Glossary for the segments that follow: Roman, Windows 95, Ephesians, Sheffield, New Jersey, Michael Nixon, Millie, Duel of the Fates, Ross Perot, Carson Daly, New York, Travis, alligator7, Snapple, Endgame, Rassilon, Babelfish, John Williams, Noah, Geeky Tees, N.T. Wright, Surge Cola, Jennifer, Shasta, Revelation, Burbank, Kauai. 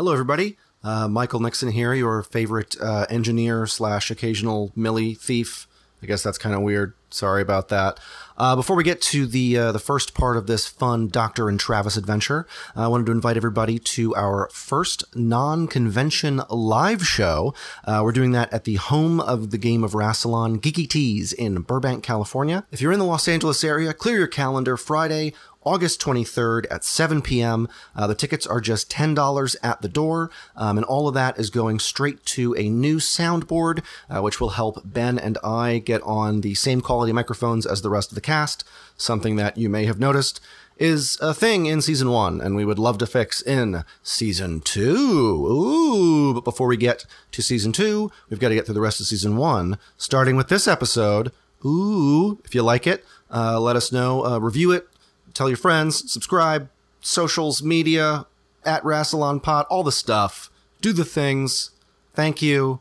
Hello, everybody. Michael Nixon here, your favorite engineer slash occasional Millie thief. I guess that's kind of weird. Sorry about that. Before we get to the first part of this fun Doctor and Travis adventure, I wanted to invite everybody to our first non-convention live show. We're doing that at the home of the game of Rassilon, Geeky Tees in Burbank, California. If you're in the Los Angeles area, clear your calendar Friday, August 23rd at 7 p.m. The tickets are just $10 at the door, and all of that is going straight to a new soundboard, which will help Ben and I get on the same quality microphones as the rest of the cast, something that you may have noticed is a thing in Season 1, and we would love to fix in Season 2. Ooh, but before we get to Season 2, we've got to get through the rest of Season 1, starting with this episode. Ooh, if you like it, let us know, review it, tell your friends, subscribe, socials, media, at Rassilon Pod, all the stuff. Do the things. Thank you.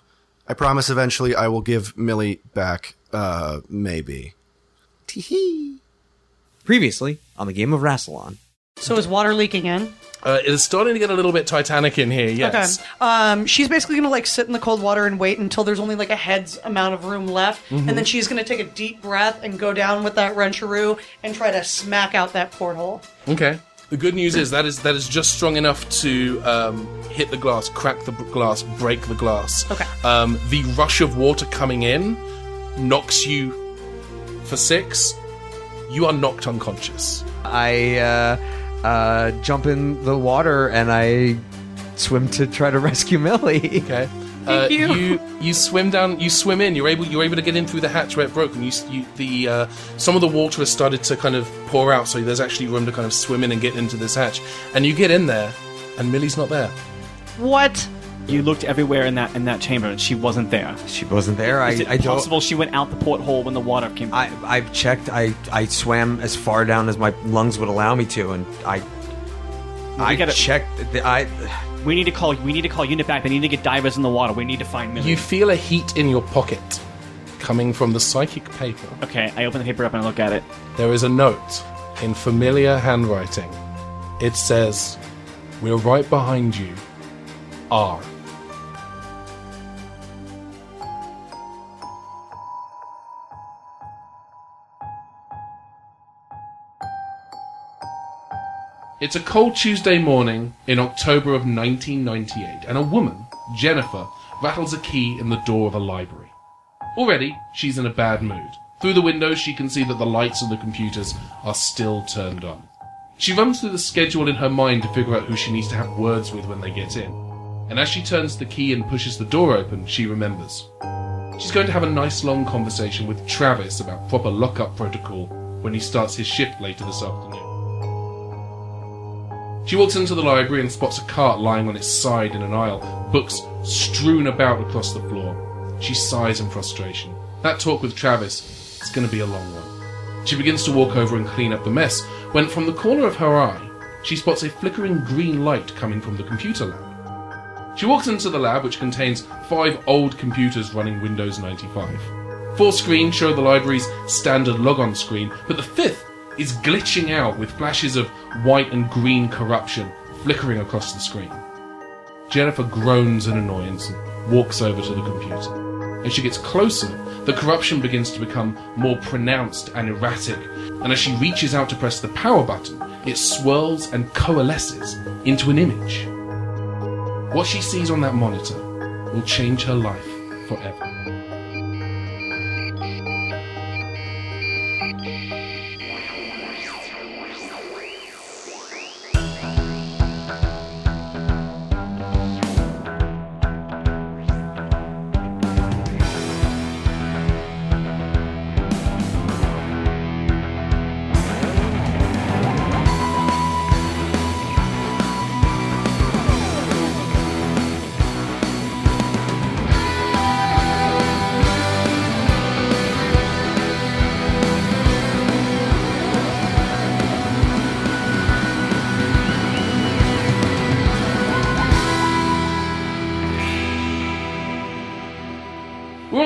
I promise eventually I will give Millie back, maybe. Tee-hee. Previously on the game of Rassilon. So is water leaking in? It is starting to get a little bit Titanic in here, yes. Okay. She's basically going to sit in the cold water and wait until there's only a head's amount of room left, and then she's going to take a deep breath and go down with that wrencharoo and try to smack out that porthole. Okay. The good news is that is just strong enough to hit the glass, crack the glass, break the glass. Okay. The rush of water coming in knocks you for 6. You are knocked unconscious. I jump in the water and I swim to try to rescue Millie. Okay, you swim down. You swim in. You're able to get in through the hatch where it broke, and some of the water has started to kind of pour out. So there's actually room to kind of swim in and get into this hatch. And you get in there, and Millie's not there. What? You looked everywhere in that chamber, and she wasn't there. She wasn't there. Is it possible she went out the porthole when the water came? I've checked. I swam as far down as my lungs would allow me to, and I checked. We need to call. We need to call unit back. They need to get divers in the water. We need to find Millie. You feel a heat in your pocket coming from the psychic paper. Okay, I open the paper up and I look at it. There is a note in familiar handwriting. It says, "We're right behind you. R." It's a cold Tuesday morning in October of 1998, and a woman, Jennifer, rattles a key in the door of a library. Already, she's in a bad mood. Through the window, she can see that the lights of the computers are still turned on. She runs through the schedule in her mind to figure out who she needs to have words with when they get in. And as she turns the key and pushes the door open, she remembers. She's going to have a nice long conversation with Travis about proper lockup protocol when he starts his shift later this afternoon. She walks into the library and spots a cart lying on its side in an aisle, books strewn about across the floor. She sighs in frustration. That talk with Travis is going to be a long one. She begins to walk over and clean up the mess, when from the corner of her eye, she spots a flickering green light coming from the computer lab. She walks into the lab, which contains 5 old computers running Windows 95. 4 screens show the library's standard logon screen, but the 5th is glitching out with flashes of white and green corruption flickering across the screen. Jennifer groans in annoyance and walks over to the computer. As she gets closer, the corruption begins to become more pronounced and erratic, and as she reaches out to press the power button, it swirls and coalesces into an image. What she sees on that monitor will change her life forever.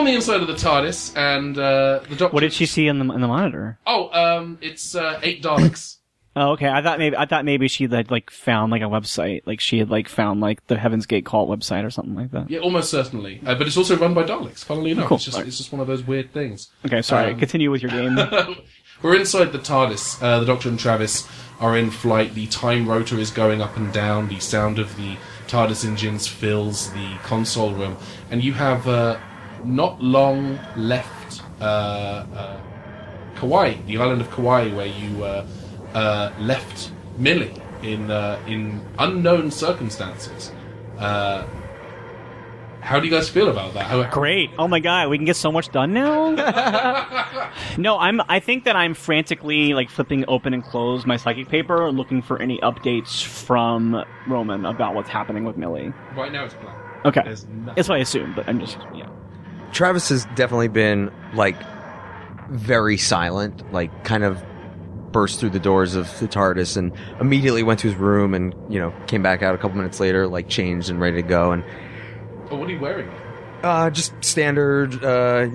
Inside of the TARDIS, and the Doctor... What did she see in the monitor? Oh, it's 8 Daleks. Oh, okay. I thought maybe she had like found like a website, like she had like found like the Heaven's Gate Cult website or something like that. Yeah, almost certainly. But it's also run by Daleks. Funnily enough, cool. It's just one of those weird things. Okay, sorry. Continue with your game. We're inside the TARDIS. The Doctor and Travis are in flight. The time rotor is going up and down. The sound of the TARDIS engines fills the console room, and you have not long left Kauai, the island of Kauai, where you. Left Millie in unknown circumstances. How do you guys feel about that? Great! Oh my god, we can get so much done now. No, I think that I'm frantically like flipping open and close my psychic paper, looking for any updates from Roman about what's happening with Millie. Right now, it's blank. Okay, that's what I assume, but I'm just yeah. Travis has definitely been like very silent, like kind of. Burst through the doors of the TARDIS and immediately went to his room and, you know, came back out a couple minutes later, like, changed and ready to go. And what are you wearing? Just standard,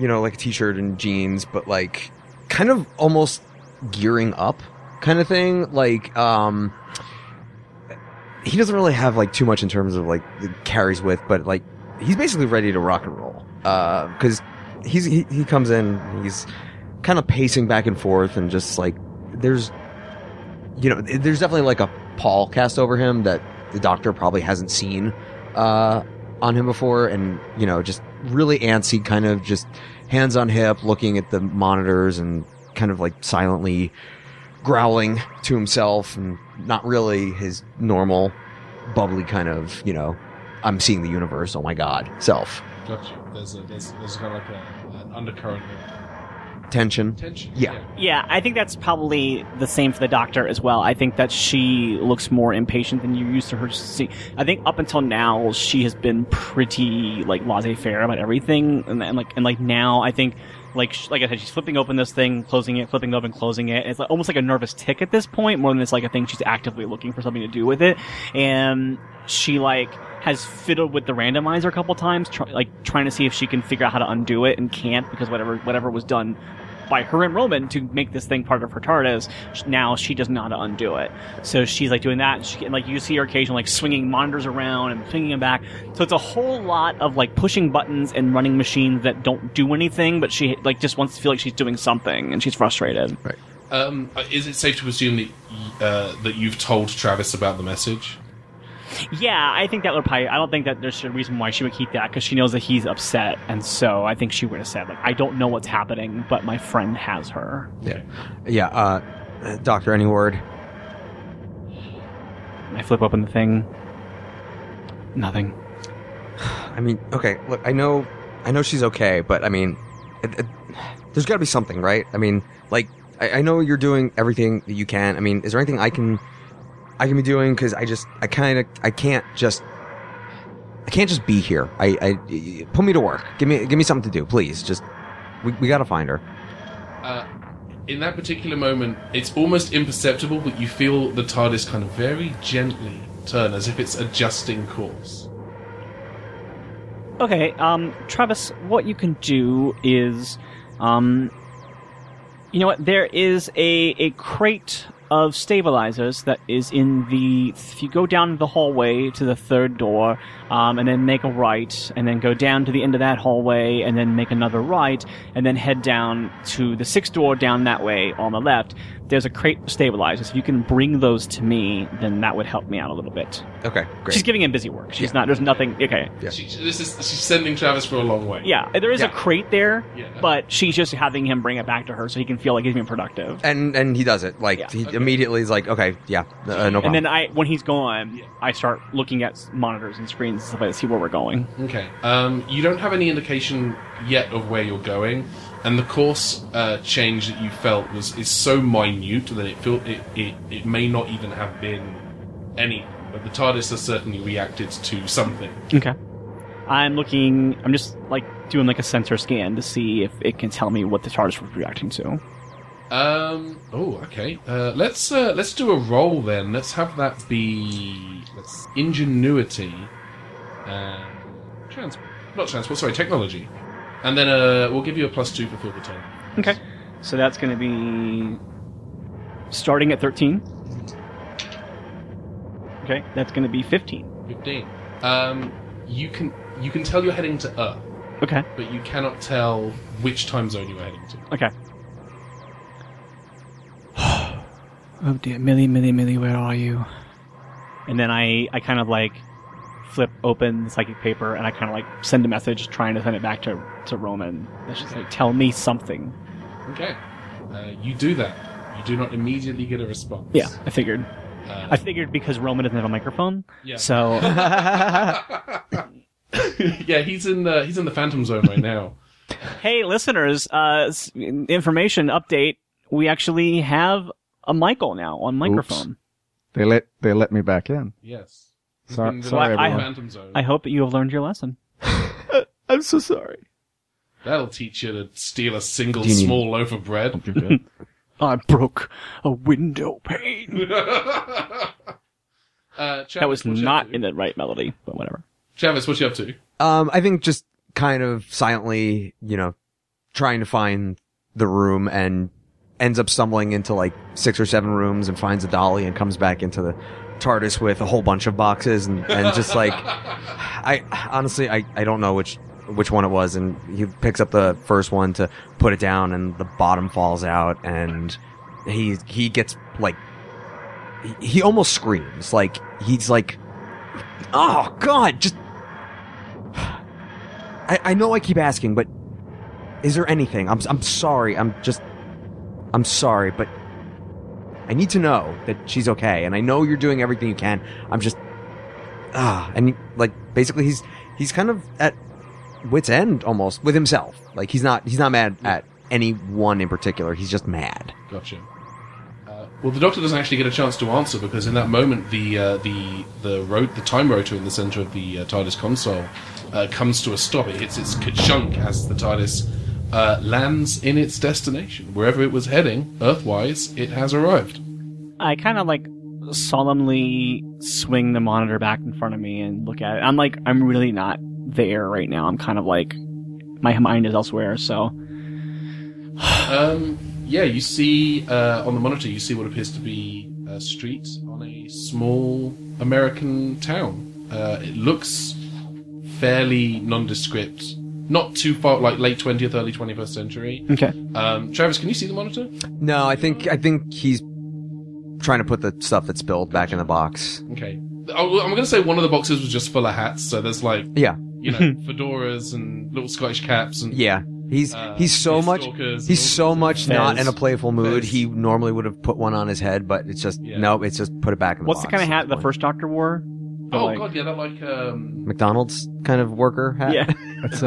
you know, like a t-shirt and jeans, but, like, kind of almost gearing up kind of thing. Like, he doesn't really have, like, too much in terms of, like, the carries with, but, like, he's basically ready to rock and roll. Because he comes in, he's kind of pacing back and forth and just, like, there's definitely like a pall cast over him that the Doctor probably hasn't seen on him before, and you know, just really antsy, kind of just hands on hip, looking at the monitors and kind of like silently growling to himself, and not really his normal bubbly kind of, you know, I'm seeing the universe, oh my god, self. Gotcha. There's kind of like an undercurrent here. Tension. Yeah, I think that's probably the same for the Doctor as well. I think that she looks more impatient than you're used to her seeing. I think up until now she has been pretty like laissez-faire about everything, and now I think like I said, she's flipping open this thing, closing it, flipping it open, closing it. It's like, almost like a nervous tick at this point, more than it's like a thing she's actively looking for something to do with it, and she like. Has fiddled with the randomizer a couple times, trying to see if she can figure out how to undo it, and can't, because whatever was done by her and Roman to make this thing part of her TARDIS, now she doesn't know how to undo it. So she's like doing that, and like you see her occasionally like swinging monitors around and swinging them back. So it's a whole lot of like pushing buttons and running machines that don't do anything, but she like just wants to feel like she's doing something, and she's frustrated. Right. Is it safe to assume that you've told Travis about the message? Yeah, I think that would probably... I don't think that there's a reason why she would keep that, because she knows that he's upset, and so I think she would have said, like, I don't know what's happening, but my friend has her. Yeah. Yeah, Doctor, any word? I flip open the thing. Nothing. I mean, okay, look, I know she's okay, but, I mean, there's got to be something, right? I mean, like, I know you're doing everything that you can. I mean, is there anything I can be doing, because I can't just be here. I put me to work. Give me something to do, please. Just we gotta find her. In that particular moment, it's almost imperceptible, but you feel the TARDIS kind of very gently turn, as if it's adjusting course. Okay, Travis, what you can do is, you know what? There is a crate. Of stabilizers that is in the... If you go down the hallway to the third door, and then make a right, and then go down to the end of that hallway, and then make another right, and then head down to the sixth door down that way on the left, there's a crate of stabilizers. If you can bring those to me, then that would help me out a little bit. Okay, great. She's giving him busy work. She's not... There's nothing... Okay. Yeah. She's sending Travis for a long way. Yeah, there is a crate there, but she's just having him bring it back to her so he can feel like he's being productive. And he does it. Like, he immediately is like, okay, yeah, no problem. And then when he's gone, I start looking at monitors and screens and stuff like that to see where we're going. Okay. You don't have any indication yet of where you're going, and the course change that you felt is so minute that it may not even have been any. But the TARDIS has certainly reacted to something. Okay. I'm just like doing like a sensor scan to see if it can tell me what the TARDIS was reacting to. Okay. Let's do a roll then. Let's have that be ingenuity and technology. And then we'll give you a +2 for field of time. Okay. So that's going to be starting at 13. Okay, that's going to be 15. 15. You can tell you're heading to Earth. Okay. But you cannot tell which time zone you're heading to. Okay. Oh dear, Millie, where are you? And then I kind of like flip open the psychic paper and I kind of like send a message trying to send it back to Roman. That's just like, tell me something. Okay. You do that. You do not immediately get a response. Yeah, I figured. I figured because Roman doesn't have a microphone. Yeah. So. Yeah, he's in the Phantom Zone right now. Hey, listeners! Information update: we actually have a Michael now on microphone. Oops. They let me back in. Yes. Sorry, Phantom Zone. I hope that you have learned your lesson. I'm so sorry. That'll teach you to steal a single small loaf of bread. I broke a window pane. That was not in the right melody, but whatever. Travis, what you up to? I think just kind of silently, trying to find the room and ends up stumbling into like 6 or 7 rooms and finds a dolly and comes back into the TARDIS with a whole bunch of boxes and just like, I honestly, I don't know which one it was, and he picks up the first one to put it down and the bottom falls out and he gets like, he almost screams, like he's like, oh God, just, I know I keep asking, but is there anything? I'm sorry, but I need to know that she's okay, and I know you're doing everything you can. I'm just, and like basically he's kind of at wit's end almost with himself. Like he's not mad at anyone in particular. He's just mad. Gotcha. Well, the Doctor doesn't actually get a chance to answer because in that moment the time rotor in the center of the TARDIS console comes to a stop. It hits its ka-chunk as the TARDIS lands in its destination. Wherever it was heading, Earthwise, it has arrived. I kind of like solemnly swing the monitor back in front of me and look at it. I'm like, I'm really not there right now. I'm kind of like, my mind is elsewhere, so. Yeah, you see, on the monitor, you see what appears to be a street on a small American town. It looks fairly nondescript. Not too far, like late 20th, early 21st century. Okay. Travis, can you see the monitor? No, I think he's trying to put the stuff that spilled back in the box. Okay. I'm gonna say one of the boxes was just full of hats, so there's like, yeah, fedoras and little Scottish caps and yeah. He's so much not in a playful mood. Fez. He normally would have put one on his head, but it's just no. It's just put it back in the box. What's the kind of hat the first Doctor wore? Oh like, God, yeah, that like McDonald's kind of worker hat. Yeah, that's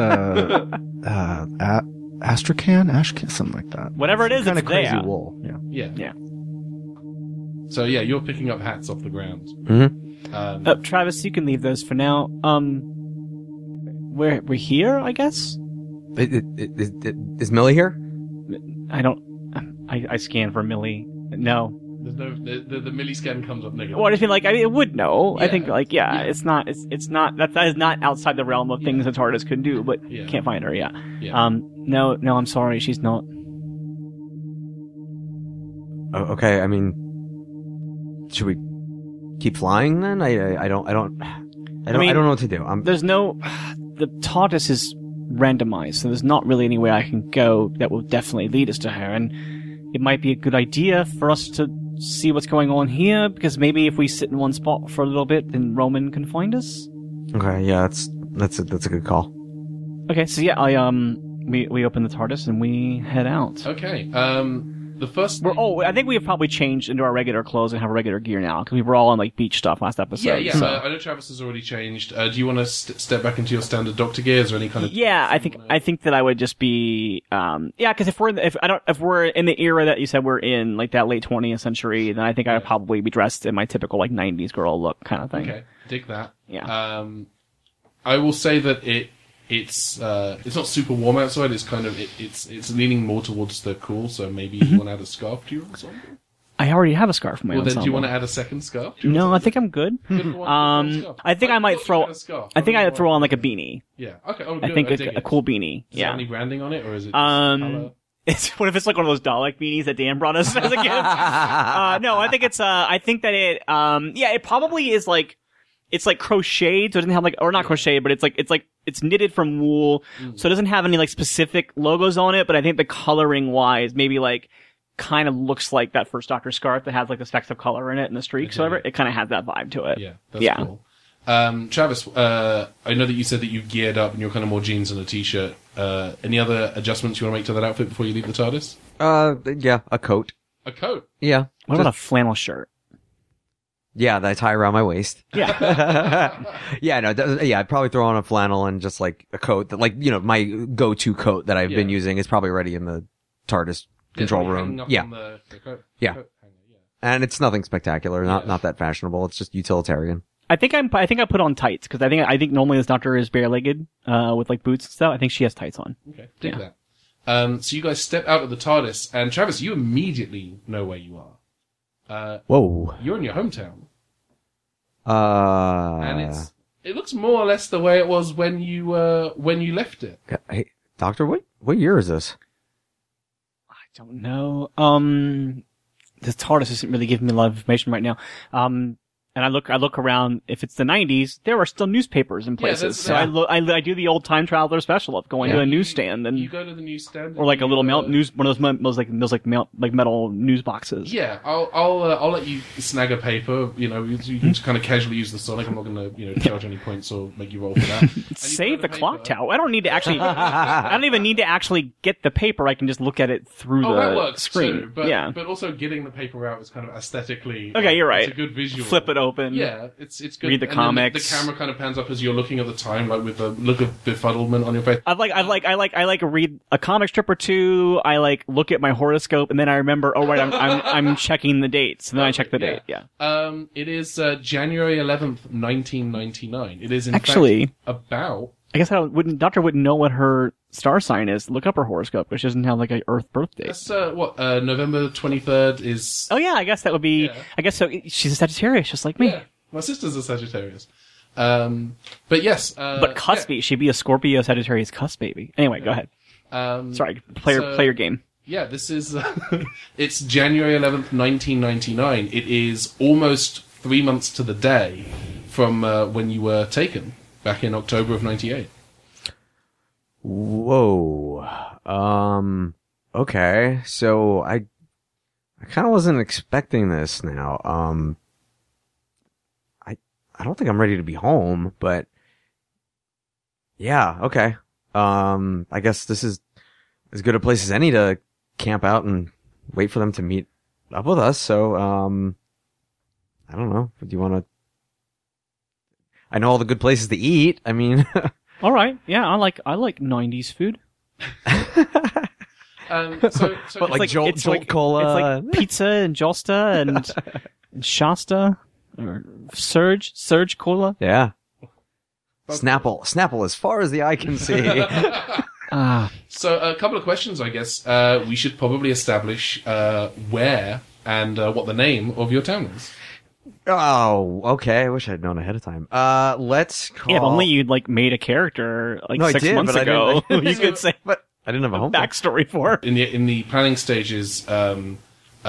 Ashcan, something like that. Whatever it is, it's crazy wool. Yeah. So yeah, you're picking up hats off the ground. Mm-hmm. Travis, you can leave those for now. We're here, I guess. Is Millie here? I don't. I scan for Millie. No. There's no the Millie scan comes up negative. Well, I feel like it would know. Yeah. I think like it's not that is not outside the realm of things that TARDIS could do, but can't find her. Yeah. No, I'm sorry, she's not. Oh, okay, I mean, should we keep flying then? I don't know what to do. There's no. The TARDIS is randomized, so there's not really anywhere I can go that will definitely lead us to her, and it might be a good idea for us to see what's going on here, because maybe if we sit in one spot for a little bit, then Roman can find us. Okay, yeah, that's a good call. Okay, so yeah, we open the TARDIS and we head out. Okay, the first I think we have probably changed into our regular clothes and have regular gear now, because we were all on like beach stuff last episode. Yeah. So. I know Travis has already changed. Do you want to step back into your standard Doctor gears or any kind of? Yeah, I think that I would just be because if we're in the era that you said we're in, like that late 20th century, then I think I would probably be dressed in my typical like 90s girl look kind of thing. Okay, dig that. Yeah. I will say that it's not super warm outside. It's kind of it's leaning more towards the cool. So maybe you want to add a scarf to your ensemble. I already have a scarf for my ensemble. Well, then do you want to add a second scarf? No, I think I'm good. I might throw on like a beanie. Yeah. Okay. Oh, good. I think a cool beanie. Is there any branding on it, or is it just color? It's what if it's like one of those Dalek beanies that Dan brought us as a gift? No, I think it's I think that it yeah, it probably is like it's like crocheted, so it doesn't have like or not crocheted, but it's knitted from wool, so it doesn't have any like specific logos on it, but I think the coloring wise maybe like kind of looks like that first Doctor scarf that has like the specks of color in it and the streaks, whatever. It kind of has that vibe to it. Yeah, that's cool. Travis, I know that you said that you've geared up and you're kind of more jeans and a t-shirt. Any other adjustments you want to make to that outfit before you leave the TARDIS? Yeah, a coat. A coat? Yeah. What about a flannel shirt? Yeah, that I tie around my waist. Yeah. Yeah, no, yeah, I'd probably throw on a flannel and just like a coat that, like, you know, my go-to coat that I've been using is probably already in the TARDIS control room. Yeah. The coat, coat hanger, yeah. And it's nothing spectacular, not that fashionable. It's just utilitarian. I think I put on tights because I think normally this Doctor is bare-legged with like boots and stuff. I think she has tights on. Okay, dig that. So you guys step out of the TARDIS, and Travis, you immediately know where you are. Whoa! You're in your hometown. And it looks more or less the way it was when you left it. Hey, Doctor, what year is this? I don't know. The TARDIS isn't really giving me a lot of information right now. And I look around. If it's the 90s, there are still newspapers in places. I do the old time traveler special of going to a newsstand, and you go to the newsstand, or like a little news, one of those metal news boxes. Yeah, I'll let you snag a paper. You know, you can just kind of casually use the store. Like I'm not going to charge any points or make you roll for that. Save the clock tower. I don't need to actually. I don't even need to actually get the paper. I can just look at it through the screen. Too, but also getting the paper out is kind of aesthetically. Okay, you're right. It's a good visual. Flip it open. Yeah, it's good. Read the comics. The camera kind of pans up as you're looking at the time, like with a look of befuddlement on your face. I like read a comic strip or two. I like look at my horoscope, and then I remember. Oh right, I'm checking the dates, and then I check the date. Yeah. It is January 11th, 1999. It is in fact about. I guess Doctor wouldn't know what her star sign is. Look up her horoscope, which doesn't have like an Earth birthday. That's November 23rd is. Oh yeah, I guess that would be. Yeah. I guess so. She's a Sagittarius, just like me. Yeah. My sister's a Sagittarius. But yes. But cuspy, she'd be a Scorpio Sagittarius cuss baby. Anyway, go ahead. Sorry, play your game. Yeah, this is. It's January 11th, 1999. It is almost 3 months to the day from when you were taken. Back in October of 98. Whoa. Okay. So I kind of wasn't expecting this now. I don't think I'm ready to be home, but yeah. Okay. I guess this is as good a place as any to camp out and wait for them to meet up with us. So, I don't know. Do you want to? I know all the good places to eat. I mean, all right, yeah, I like 90s food. So but like Jolt Cola, it's like pizza and Josta and Shasta or Surge Cola. Yeah, Snapple as far as the eye can see. So a couple of questions, I guess. We should probably establish where and what the name of your town is. Oh, okay. I wish I'd known ahead of time. Let's call. Yeah, if only you'd like made a character like 6 months ago. You could say, but I didn't have a home backstory for it. In the planning stages, Michael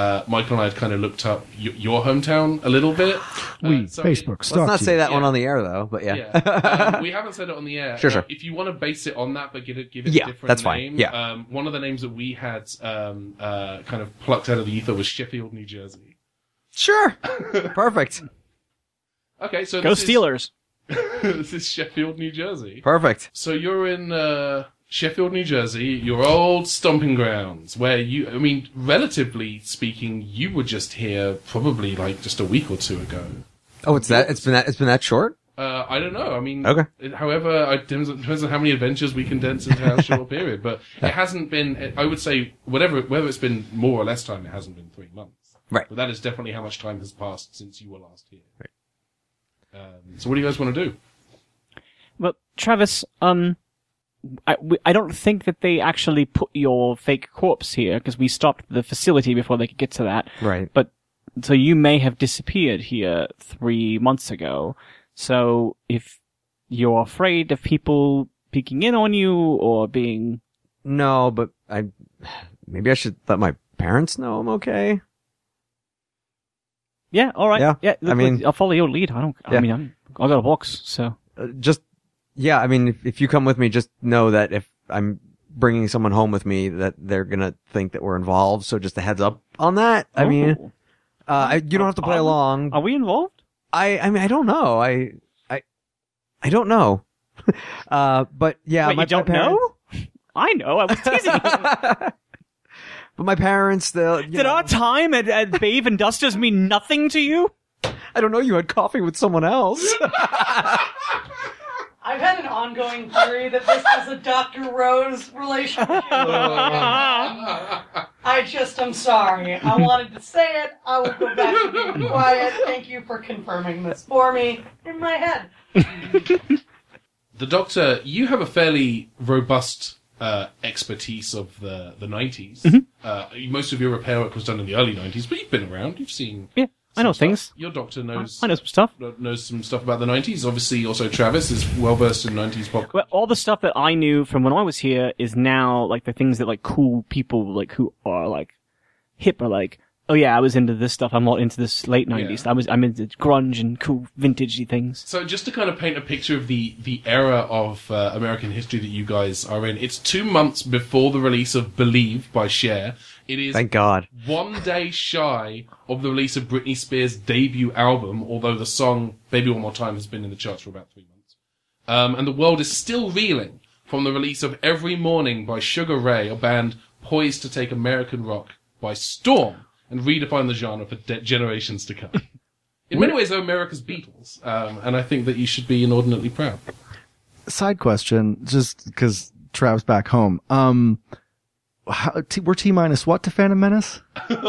and I had kind of looked up your hometown a little bit. Facebook. Let's not say that one on the air though. But yeah. We haven't said it on the air. Sure, sure. If you want to base it on that, but give it a different that's name. Fine. Yeah. One of the names that we had kind of plucked out of the ether was Sheffield, New Jersey. Sure. Perfect. Okay, so go Steelers. This is Sheffield, New Jersey. Perfect. So you're in Sheffield, New Jersey, your old stomping grounds, where relatively speaking, you were just here probably like just a week or two ago. Oh, it's been that short? I don't know. I mean, okay. However, it depends on how many adventures we condense into our short period, but it hasn't been. I would say whether it's been more or less time, it hasn't been 3 months. Right. But that is definitely how much time has passed since you were last here. Right. So what do you guys want to do? Well, Travis, I don't think that they actually put your fake corpse here because we stopped the facility before they could get to that. Right. But so you may have disappeared here 3 months ago. So if you're afraid of people peeking in on you or being... No, but I... maybe I should let my parents know I'm okay. Yeah, all right. Yeah, yeah, I mean, I'll follow your lead. I don't. Yeah. I mean, I got a box, so just yeah. I mean, if you come with me, just know that if I'm bringing someone home with me, that they're gonna think that we're involved. So just a heads up on that. I mean, you don't have to play along. Are we involved? I mean, I don't know. I don't know. But yeah, wait, you don't know? I know. I was teasing you. But my parents, they'll... Did our time at Babe and Dusters mean nothing to you? I don't know. You had coffee with someone else. I've had an ongoing theory that this is a Dr. Rose relationship. I'm sorry. I wanted to say it. I will go back to being quiet. Thank you for confirming this for me in my head. The Doctor, you have a fairly robust... expertise of the 90s. Mm-hmm. Most of your repair work was done in the early 90s, but you've been around. You've seen... Yeah, I know things. Your Doctor knows... I know some stuff. Knows some stuff about the 90s. Obviously, also Travis is well-versed in 90s pop. Well, all the stuff that I knew from when I was here is now, like, the things that, like, cool people, like, who are, like, hip are like, oh yeah, I was into this stuff. I'm not into this late 90s. Yeah. I'm into grunge and cool vintagey things. So just to kind of paint a picture of the era of American history that you guys are in, it's 2 months before the release of Believe by Cher. It is, thank God, 1 day shy of the release of Britney Spears' debut album, although the song Baby One More Time has been in the charts for about 3 months. And the world is still reeling from the release of Every Morning by Sugar Ray, a band poised to take American rock by storm and redefine the genre for generations to come. In many ways, though, America's Beatles, and I think that you should be inordinately proud. Side question, just because Trav's back home. We're T-minus what to Phantom Menace? 5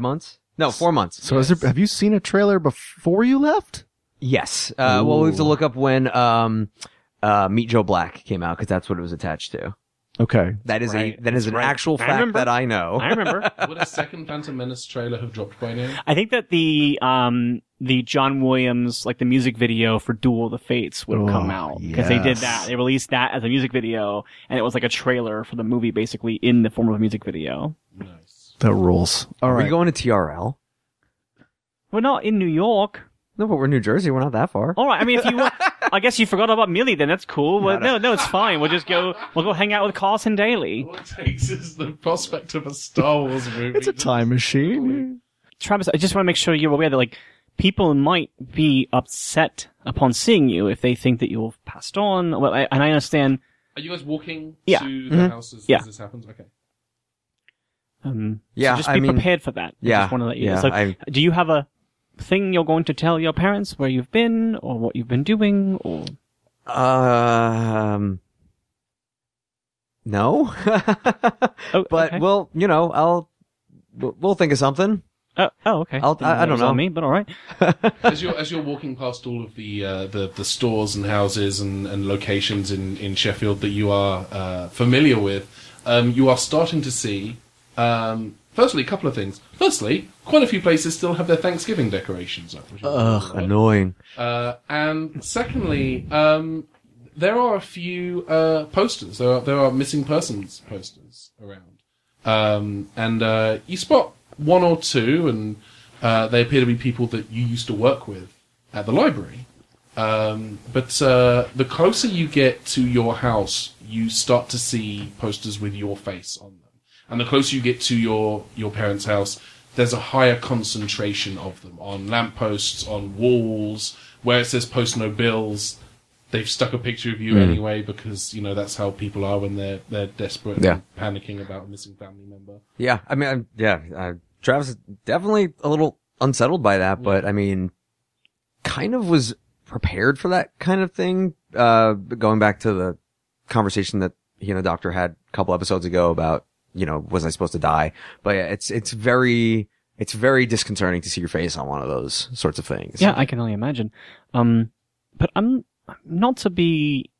months? No, 4 months. So yes. Have you seen a trailer before you left? Yes. Well, we have to look up when Meet Joe Black came out, because that's what it was attached to. Okay. That is an actual fact that I know. I remember. Would a second Phantom Menace trailer have dropped by now? I think that the John Williams, like the music video for Duel of the Fates would have come out. Because they did that. They released that as a music video, and it was like a trailer for the movie basically in the form of a music video. Nice. That rules. All right. Are we going to TRL? We're not in New York. No, but we're New Jersey. We're not that far. All right. I mean, if you want, I guess you forgot about Millie then. That's cool. Well, no, it's fine. We'll go hang out with Carson Daly. All it takes is the prospect of a Star Wars movie. It's a time machine. Travis, I just want to make sure you're aware that, like, people might be upset upon seeing you if they think that you've passed on. Well, I understand. Are you guys walking to the house as this happens? Okay. So just be prepared for that. Yeah. I just want to let you know. So, do you have a thing you're going to tell your parents where you've been or what you've been doing or no. But okay. Well, you know, we'll think of something. Oh okay. I don't know me, but all right. As you're walking past all of the stores and houses and locations in Sheffield that you are familiar with, you are starting to see firstly, a couple of things. Firstly, quite a few places still have their Thanksgiving decorations up. Ugh, annoying. And secondly, there are a few posters. There are missing persons posters around. And you spot one or two, and they appear to be people that you used to work with at the library. But the closer you get to your house, you start to see posters with your face on them. And the closer you get to your parents' house, there's a higher concentration of them on lampposts, on walls, where it says "post no bills." They've stuck a picture of you anyway because, you know, that's how people are when they're desperate and panicking about a missing family member. Yeah, I mean, Travis is definitely a little unsettled by that, but I mean, kind of was prepared for that kind of thing. Going back to the conversation that he and the Doctor had a couple episodes ago about, you know, was I supposed to die? But yeah, it's very disconcerting to see your face on one of those sorts of things. Yeah, I can only imagine. But I'm not to be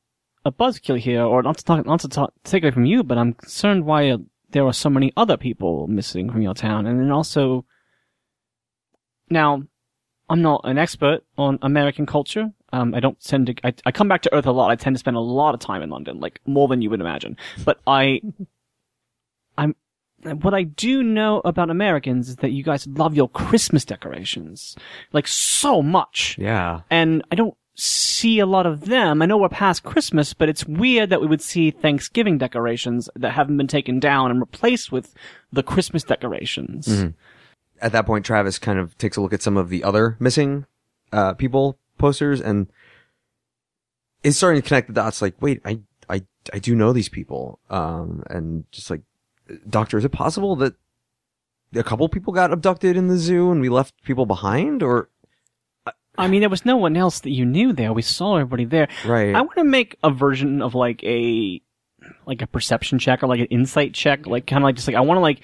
a buzzkill here, or not to take away from you, but I'm concerned why there are so many other people missing from your town, and then also, now, I'm not an expert on American culture. I come back to Earth a lot. I tend to spend a lot of time in London, like more than you would imagine. But What I do know about Americans is that you guys love your Christmas decorations, like, so much. Yeah. And I don't see a lot of them. I know we're past Christmas, but it's weird that we would see Thanksgiving decorations that haven't been taken down and replaced with the Christmas decorations. Mm-hmm. At that point, Travis kind of takes a look at some of the other missing people posters and is starting to connect the dots, like, wait, I do know these people. And just like, Doctor, is it possible that a couple people got abducted in the zoo and we left people behind? Or, I mean, there was no one else that you knew there. We saw everybody there. Right. I want to make a version of like a perception check or like an insight check. Like, kind of like, just like, I want to like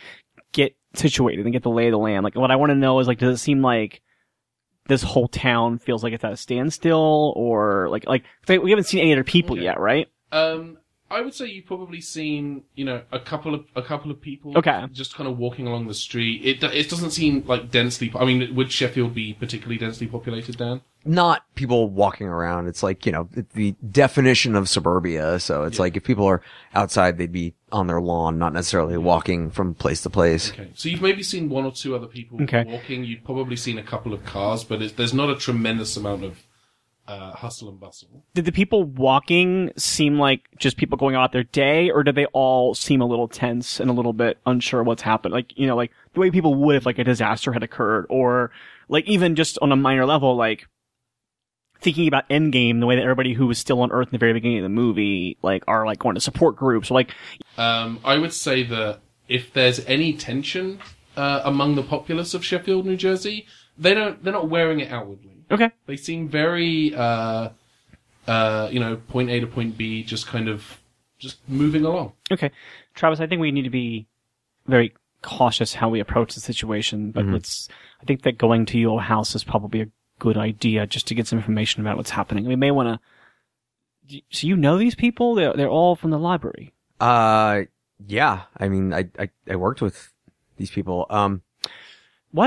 get situated and get the lay of the land. Like, what I want to know is, like, does it seem like this whole town feels like it's at a standstill, or like we haven't seen any other people yet, right? I would say you've probably seen, you know, a couple of people, okay, just kind of walking along the street. It doesn't seem like densely. I mean, would Sheffield be particularly densely populated, Dan? Not people walking around. It's like, you know, the definition of suburbia. So it's like, if people are outside, they'd be on their lawn, not necessarily walking from place to place. Okay. So you've maybe seen one or two other people walking. You've probably seen a couple of cars, but there's not a tremendous amount of hustle and bustle. Did the people walking seem like just people going out their day, or did they all seem a little tense and a little bit unsure what's happened? Like, you know, like the way people would if like a disaster had occurred, or like even just on a minor level, like thinking about Endgame, the way that everybody who was still on Earth in the very beginning of the movie, like, are like going to support groups. Like, I would say that if there's any tension among the populace of Sheffield, New Jersey, they're not wearing it outwardly. Okay. They seem very, you know, point A to point B, just kind of just moving along. Okay. Travis, I think we need to be very cautious how we approach the situation, but I think that going to your house is probably a good idea just to get some information about what's happening. We may want to, so you know these people? They're all from the library. Yeah. I mean, I worked with these people. Well,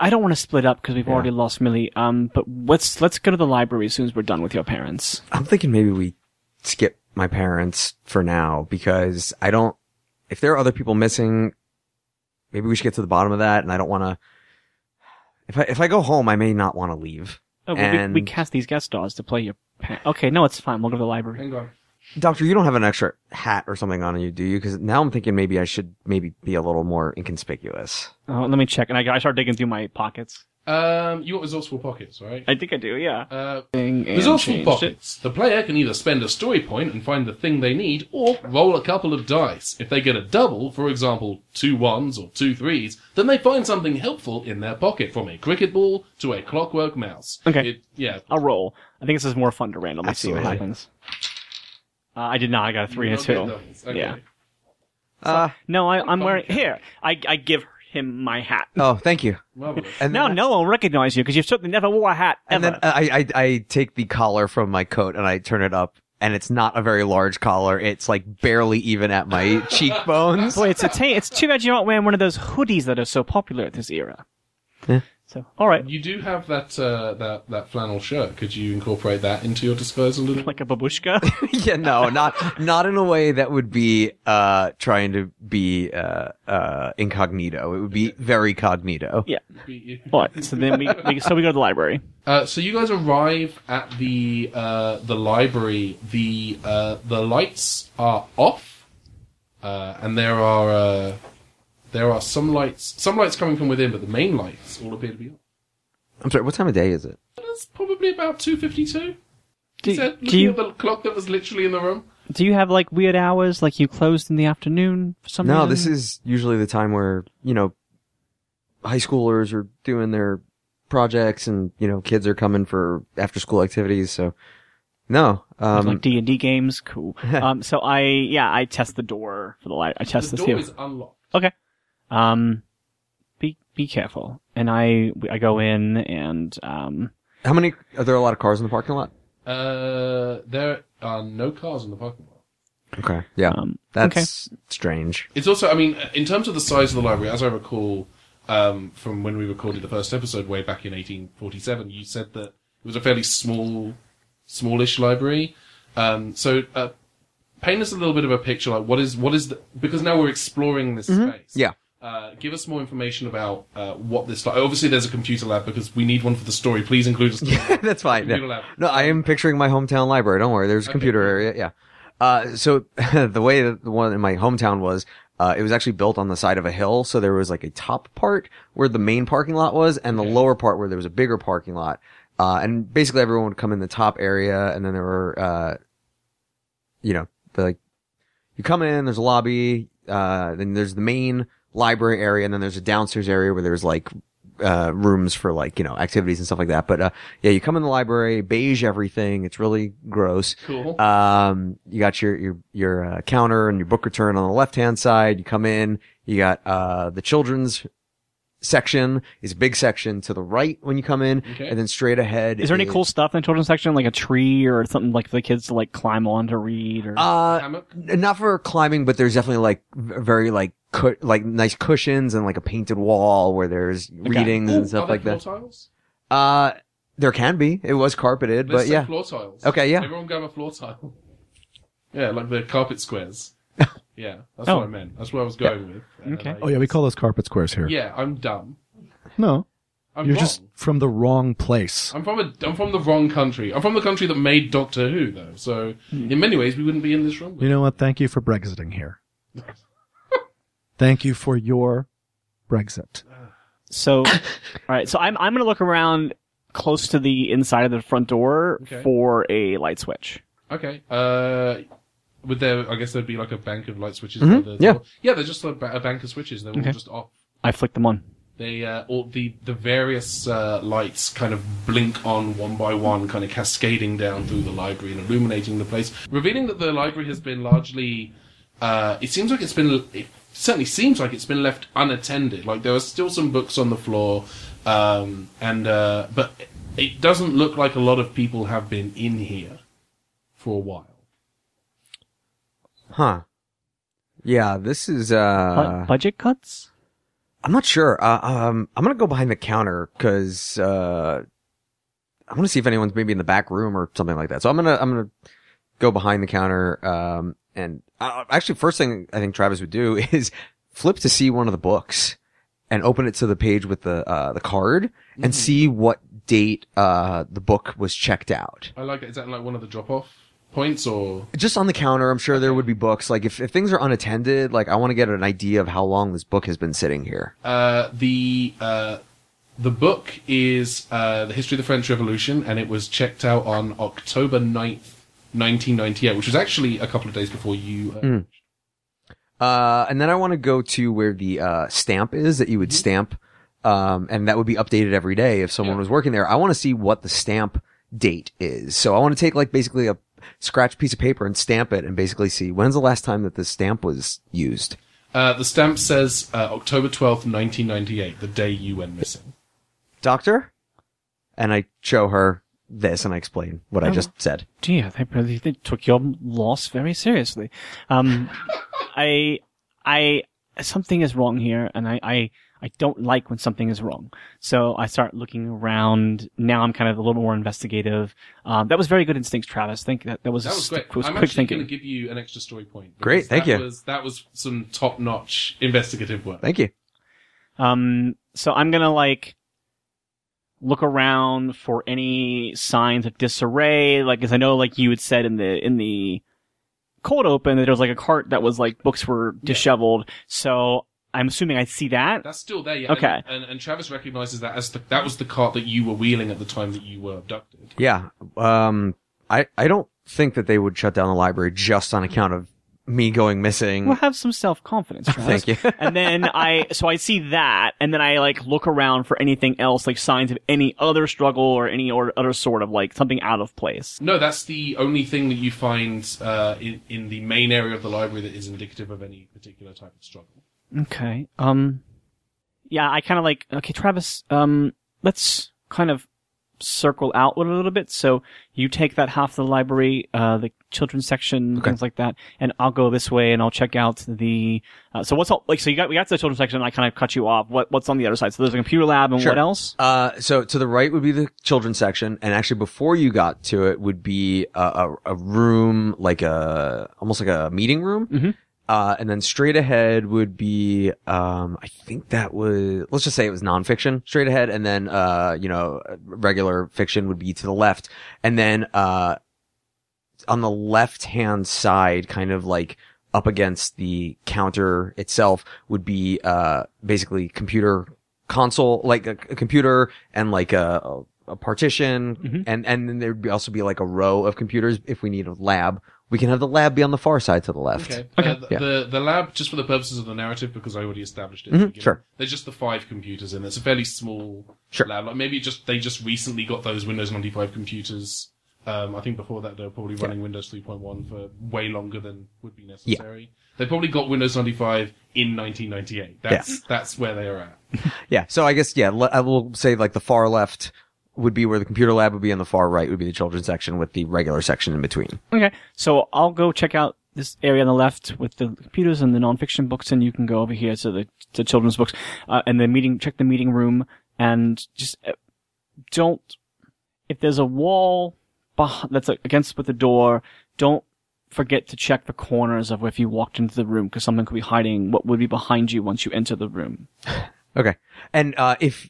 I don't want to split up because we've already lost Millie. But let's go to the library as soon as we're done with your parents. I'm thinking maybe we skip my parents for now, because I don't. If there are other people missing, maybe we should get to the bottom of that. And I don't want to. If I go home, I may not want to leave. Oh, and we cast these guest stars to play your parents. Okay, no, it's fine. We'll go to the library. Hang on. Doctor, you don't have an extra hat or something on you, do you? Because now I'm thinking maybe I should be a little more inconspicuous. Oh, let me check. And I start digging through my pockets. You got resourceful pockets, right? I think I do, yeah. Resourceful pockets. The player can either spend a story point and find the thing they need, or roll a couple of dice. If they get a double, for example, 2 1s or 2 3s, then they find something helpful in their pocket, from a cricket ball to a clockwork mouse. Okay. I'll roll. I think this is more fun to randomly see what happens. I did not. I got a 3 and a 2. Okay. Yeah. I'm wearing... Cap. Here, I give him my hat. Oh, thank you. And now no one will recognize you because you've certainly never wore a hat, ever. And then I take the collar from my coat and I turn it up, and it's not a very large collar. It's like barely even at my cheekbones. Boy, it's too bad you're not wearing one of those hoodies that are so popular at this era. Yeah. So, all right. You do have that flannel shirt. Could you incorporate that into your disguise a little? Like a babushka? Yeah, no, not in a way that would be trying to be incognito. It would be very cognito. Yeah. All right. So then we go to the library. So you guys arrive at the library. The lights are off, and there are some lights coming from within, but the main lights all appear to be on. I'm sorry, what time of day is it? It's probably about 2:52. Looking at the clock that was literally in the room. Do you have, like, weird hours, like you closed in the afternoon for some reason? No, this is usually the time where, you know, high schoolers are doing their projects and, you know, kids are coming for after-school activities, so... No, like D&D games? Cool. So I test the door for the light. I test the door is unlocked. Okay. Be careful. And I go in and, How many, are there a lot of cars in the parking lot? There are no cars in the parking lot. Okay. Yeah. That's strange. It's also, I mean, in terms of the size of the library, as I recall, from when we recorded the first episode way back in 1847, you said that it was a fairly smallish library. So, paint us a little bit of a picture, like what is the, because now we're exploring this space. Yeah. Give us more information about what this... Obviously, there's a computer lab because we need one for the story. Please include us. That's fine. Computer lab. No, I am picturing my hometown library. Don't worry. There's a computer area. Yeah. So the way that the one in my hometown was, it was actually built on the side of a hill. So there was like a top part where the main parking lot was and the lower part where there was a bigger parking lot. And basically everyone would come in the top area, and then there were, like you come in, there's a lobby, then there's the main library area, and then there's a downstairs area where there's like rooms for like, you know, activities and stuff like that. But yeah, you come in the library, beige everything. It's really gross. Cool. You got your counter and your book return on the left hand side. You come in, you got the children's section is a big section to the right when you come in, and then straight ahead. Is there any cool stuff in the children's section, like a tree or something like for the kids to like climb on to read? Or not for climbing, but there's definitely like very like nice cushions and like a painted wall where there's readings and stuff like that. Floor tiles? There can be. It was carpeted, but yeah. Floor tiles. Okay, yeah. Everyone grab a floor tile. Yeah, like the carpet squares. Yeah, that's what I meant. That's what I was going with. Okay. Oh yeah, we call those carpet squares here. Yeah, I'm dumb. No, you're wrong. Just from the wrong place. I'm from the wrong country. I'm from the country that made Doctor Who, though. So in many ways, we wouldn't be in this room. You know what? Thank you for Brexiting here. Thank you for your Brexit. So, all right. So I'm gonna look around close to the inside of the front door for a light switch. Okay. Would there? I guess there'd be like a bank of light switches. Yeah, they're just a bank of switches. They're all just off. I flick them on. They all the various lights kind of blink on one by one, kind of cascading down through the library and illuminating the place, revealing that the library has been largely. It certainly seems like it's been left unattended. Like there are still some books on the floor, but it doesn't look like a lot of people have been in here for a while. Huh. Yeah, this is, budget cuts? I'm not sure. I'm gonna go behind the counter, cause, I wanna see if anyone's maybe in the back room or something like that. So I'm gonna go behind the counter, and actually first thing I think Travis would do is flip to see one of the books and open it to the page with the card and see what date, the book was checked out. I like it. Is that like one of the drop-off points or just on the counter? I'm sure there would be books. Like if things are unattended, like I want to get an idea of how long this book has been sitting here. The book is The History of the French Revolution, and it was checked out on October 9th, 1998, which was actually a couple of days before you. And then I want to go to where the stamp is that you would stamp, and that would be updated every day if someone was working there. I want to see what the stamp date is. So I want to take like basically a scratch piece of paper and stamp it and basically see when's the last time that this stamp was used. The stamp says October 12th, 1998, the day you went missing. Doctor? And I show her this and I explain what I just said. Dear, they took your loss very seriously. Something is wrong here, and I don't like when something is wrong. So I start looking around. Now I'm kind of a little more investigative. That was very good instincts, Travis. Think that was great. I'm actually going to give you an extra story point. Great, thank you. That was some top-notch investigative work. Thank you. So I'm going to like look around for any signs of disarray. Like, as I know, like you had said in the cold open, that there was like a cart that was like books were disheveled. So I'm assuming I see that. That's still there, yeah. Okay. And Travis recognizes that as that was the cart that you were wheeling at the time that you were abducted. Yeah. I don't think that they would shut down the library just on account of me going missing. Well, have some self-confidence, Travis. Thank you. And then I see that, and then I like look around for anything else, like signs of any other struggle or any other sort of like something out of place. No, that's the only thing that you find in the main area of the library that is indicative of any particular type of struggle. Okay. I kind of like, okay, Travis, let's kind of circle outward a little bit. So you take that half of the library, the children's section, okay, things like that, and I'll go this way and I'll check out the. So what's all, like? So we got to the children's section, and I kind of cut you off. What's on the other side? So there's a computer lab, and sure, what else? So to the right would be the children's section, and actually before you got to it would be a room like almost like a meeting room. Mm-hmm. And then straight ahead would be, I think that was, let's just say it was nonfiction straight ahead. And then, regular fiction would be to the left. And then, on the left hand side, kind of like up against the counter itself would be, basically computer console, like a computer and like a partition. Mm-hmm. And then there'd also be like a row of computers if we need a lab. We can have the lab be on the far side to the left. Okay. The lab, just for the purposes of the narrative, because I already established it. Mm-hmm. Sure. There's just the 5 computers in it. It's a fairly small lab. Like maybe they just recently got those Windows 95 computers. I think before that they were probably running Windows 3.1 for way longer than would be necessary. Yeah. They probably got Windows 95 in 1998. That's where they are at. Yeah. So I guess I will say like the far left would be where the computer lab would be, and the far right would be the children's section with the regular section in between. Okay, so I'll go check out this area on the left with the computers and the nonfiction books, and you can go over here to the children's books and check the meeting room, and just if there's a wall that's against with the door, don't forget to check the corners of if you walked into the room, because something could be hiding what would be behind you once you enter the room. Okay, and if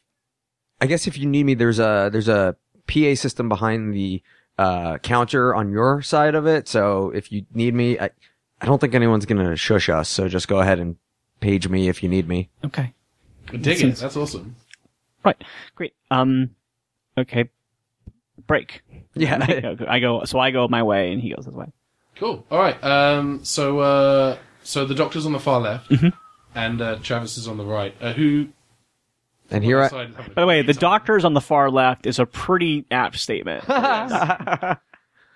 you need me, there's a PA system behind the counter on your side of it. So if you need me, I don't think anyone's going to shush us. So just go ahead and page me if you need me. Okay. Dig it. That's awesome. Right. Great. Okay. Break. Yeah. I go my way and he goes his way. Cool. All right. So the doctor's on the far left, mm-hmm, and Travis is on the right. And here by the way, the doctor's on the far left is a pretty apt statement.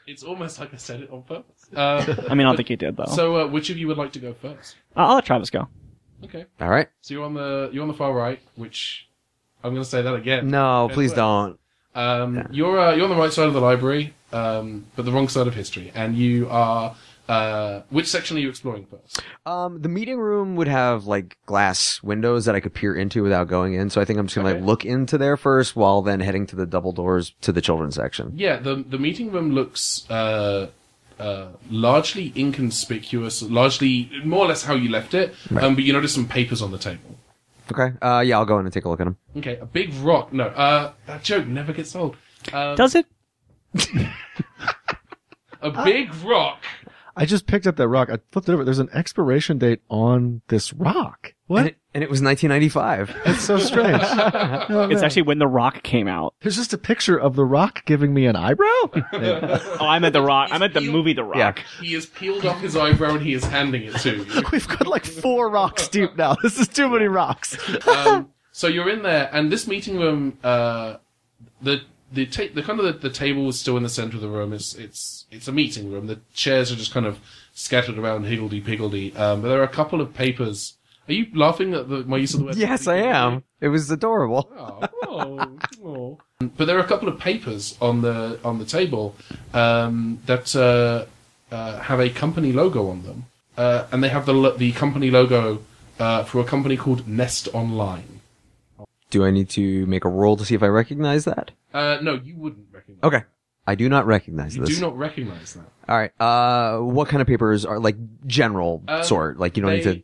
It's almost like I said it on purpose. I don't think you did, though. So, which of you would like to go first? I'll let Travis go. Okay. All right. So you're on the far right, which I'm going to say that again. No, please don't. You're on the right side of the library, but the wrong side of history, and you are. Which section are you exploring first? The meeting room would have like glass windows that I could peer into without going in, so I think I'm just gonna look into there first, while then heading to the double doors to the children's section. Yeah, the meeting room looks largely inconspicuous, largely more or less how you left it. Right. But you notice some papers on the table. Okay. I'll go in and take a look at them. Okay. A big rock. No. That joke never gets old. Does it? A big rock. I just picked up that rock. I flipped it over. There's an expiration date on this rock. What? And it was 1995. It's so strange. No, it's actually when the rock came out. There's just a picture of the rock giving me an eyebrow? Oh, I'm at the rock. I'm at the movie The Rock. Yeah. He has peeled off his eyebrow and he is handing it to you. We've got like 4 rocks deep now. This is too many rocks. So you're in there, and this meeting room, the table is still in the center of the room. It's a meeting room. The chairs are just kind of scattered around higgledy-piggledy. But there are a couple of papers. Are you laughing at my use of the word? Yes, I am. It was adorable. Oh. But there are a couple of papers on the table that have a company logo on them, and they have the company logo for a company called Nest Online. Do I need to make a roll to see if I recognize that? No, you wouldn't recognize that. Okay. I do not recognize this. You do not recognize that. All right. What kind of papers are, like, general sort? Like, you don't need to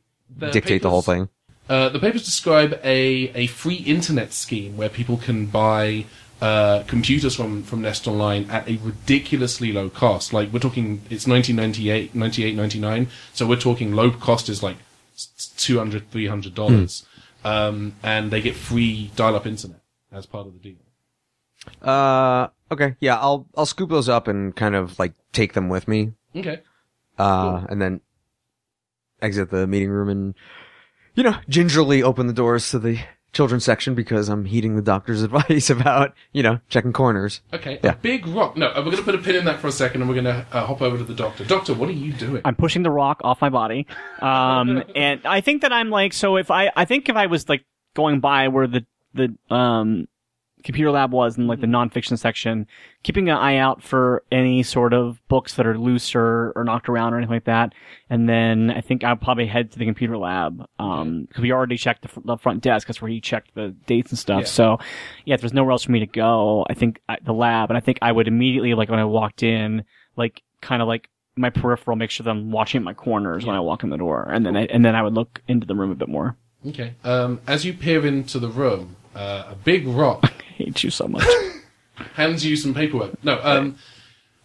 dictate the whole thing? The papers describe a free internet scheme where people can buy computers from Nest Online at a ridiculously low cost. Like, we're talking, it's 1998, 98.99, so we're talking low cost is, like, $200, $300. And they get free dial-up internet as part of the deal. Okay. Yeah, I'll scoop those up and kind of like take them with me. Okay. Cool. And then exit the meeting room and, gingerly open the doors to the children's section because I'm heeding the doctor's advice about, checking corners. Okay. Yeah. A big rock. No, we're going to put a pin in that for a second and we're going to hop over to the doctor. Doctor, what are you doing? I'm pushing the rock off my body. And I think that I'm like, so if I think if I was like going by where the computer lab was in like the nonfiction section, keeping an eye out for any sort of books that are loose or knocked around or anything like that. And then I think I'll probably head to the computer lab, cause we already checked the front desk. That's where he checked the dates and stuff. Yeah. So yeah, if there's nowhere else for me to go, I think the lab, and I think I would immediately, like when I walked in, like kind of like my peripheral, make sure that I'm watching my corners when I walk in the door. And then I would look into the room a bit more. Okay. As you peer into the room, a big rock. I hate you so much. Hands you some paperwork. No,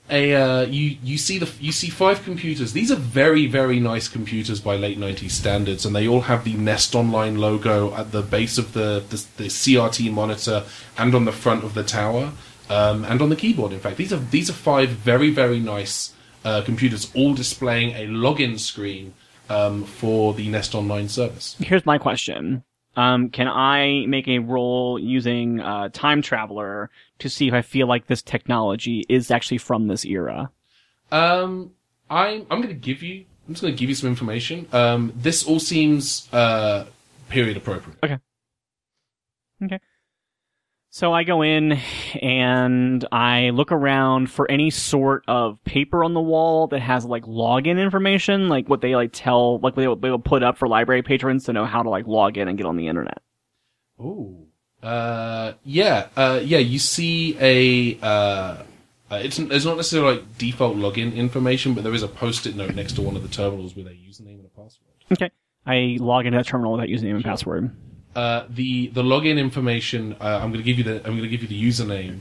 you see five computers. These are very, very nice computers by late 90s standards, and they all have the Nest Online logo at the base of the CRT monitor and on the front of the tower, and on the keyboard. In fact, these are five very, very nice computers, all displaying a login screen for the Nest Online service. Here's my question. Can I make a roll using Time Traveler to see if I feel like this technology is actually from this era? I'm just going to give you some information. This all seems period appropriate. Okay. So I go in and I look around for any sort of paper on the wall that has like login information, like what they like tell, like they will put up for library patrons to know how to like log in and get on the internet. Ooh. You see it's not necessarily like default login information, but there is a post-it note next to one of the terminals with a username and a password. Okay. I log into that terminal without username and password. The login information. I'm going to give you the username.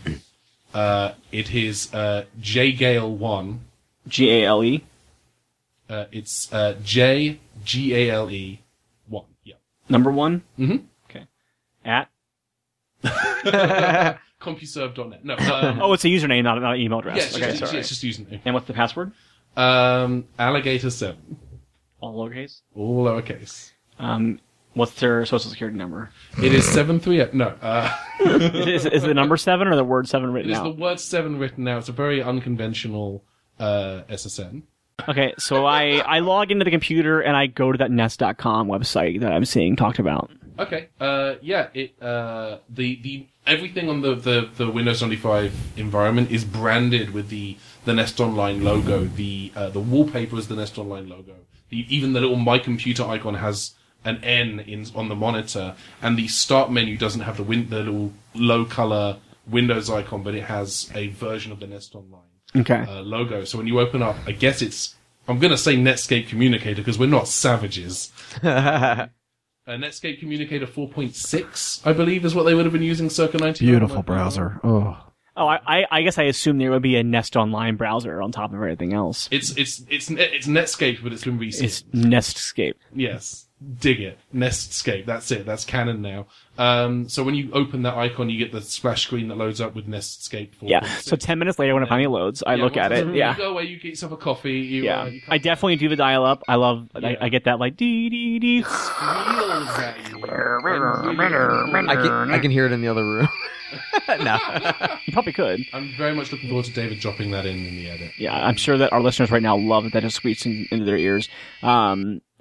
It is jgale1. G-A-L-E. It's jgale1. Yeah. Number one. Mm-hmm. Okay. At. CompuServe.net. No. It's a username, not an email address. Yeah, it's just username. And what's the password? Alligator7. All lowercase. All lowercase. What's their social security number? It is 738. No. Is the number 7 or the word 7 written out? It is the word 7 written out. It's a very unconventional SSN. Okay, so I log into the computer and I go to that Nest.com website that I'm seeing talked about. Okay. The everything on the Windows 95 environment is branded with the Nest Online logo. The wallpaper is the Nest Online logo. Even the little My Computer icon has an N on the monitor, and the start menu doesn't have the little low color Windows icon, but it has a version of the Nest Online logo. So when you open up, I guess I'm going to say Netscape Communicator because we're not savages. Netscape Communicator 4.6, I believe, is what they would have been using circa 19. Beautiful browser. I guess I assume there would be a Nest Online browser on top of everything else. It's Netscape, but it's been reset. It's Nestscape. Yes. Dig it. Nestscape. That's it. That's canon now. So when you open that icon, you get the splash screen that loads up with Nestscape 4.6. Yeah. So 10 minutes later, when it finally loads, I look at it. Yeah. You go away, you get yourself a coffee. I definitely do the dial up. I love, yeah. I get that like, dee dee dee. I can hear it in the other room. No. You probably could. I'm very much looking forward to David dropping that in the edit. Yeah. I'm sure that our listeners right now love that it squeaks into their ears.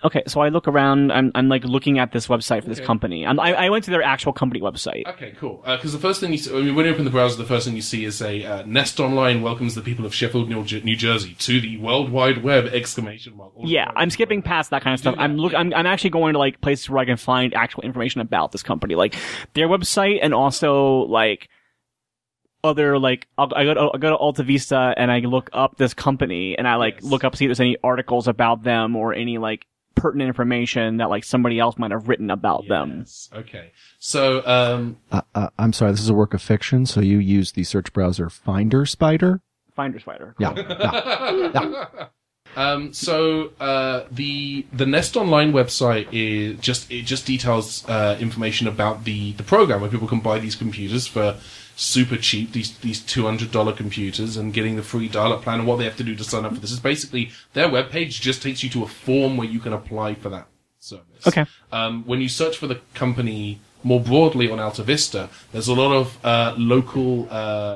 Okay, so I look around. I'm like looking at this website for this company. I went to their actual company website. Okay, cool. Because the first thing you see, when you open the browser, the first thing you see is a Nest Online welcomes the people of Sheffield, New Jersey to the World Wide Web! ! Yeah, I'm skipping past that kind of stuff. I'm actually going to like places where I can find actual information about this company, like their website, and also like other, like I go to Alta Vista and I look up this company, and I like look up, see if there's any articles about them or any like pertinent information that like somebody else might have written about them. Okay. So I'm sorry, this is a work of fiction, so you use the search browser Finder Spider? Finder Spider. Yeah. The Nest Online website just details information about the program where people can buy these computers for super cheap, these $200 computers, and getting the free dial-up plan and what they have to do to sign up for this. Is basically their webpage just takes you to a form where you can apply for that service. Okay. When you search for the company more broadly on Alta Vista, there's a lot of local...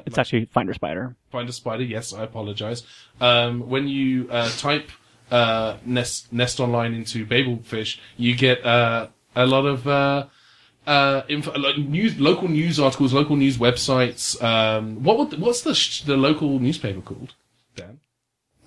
it's actually Finder Spider. Finder Spider, yes, I apologize. When you type Nest Online into Babelfish, you get a lot of... info, like news, local news articles, local news websites. What's the local newspaper called, Dan?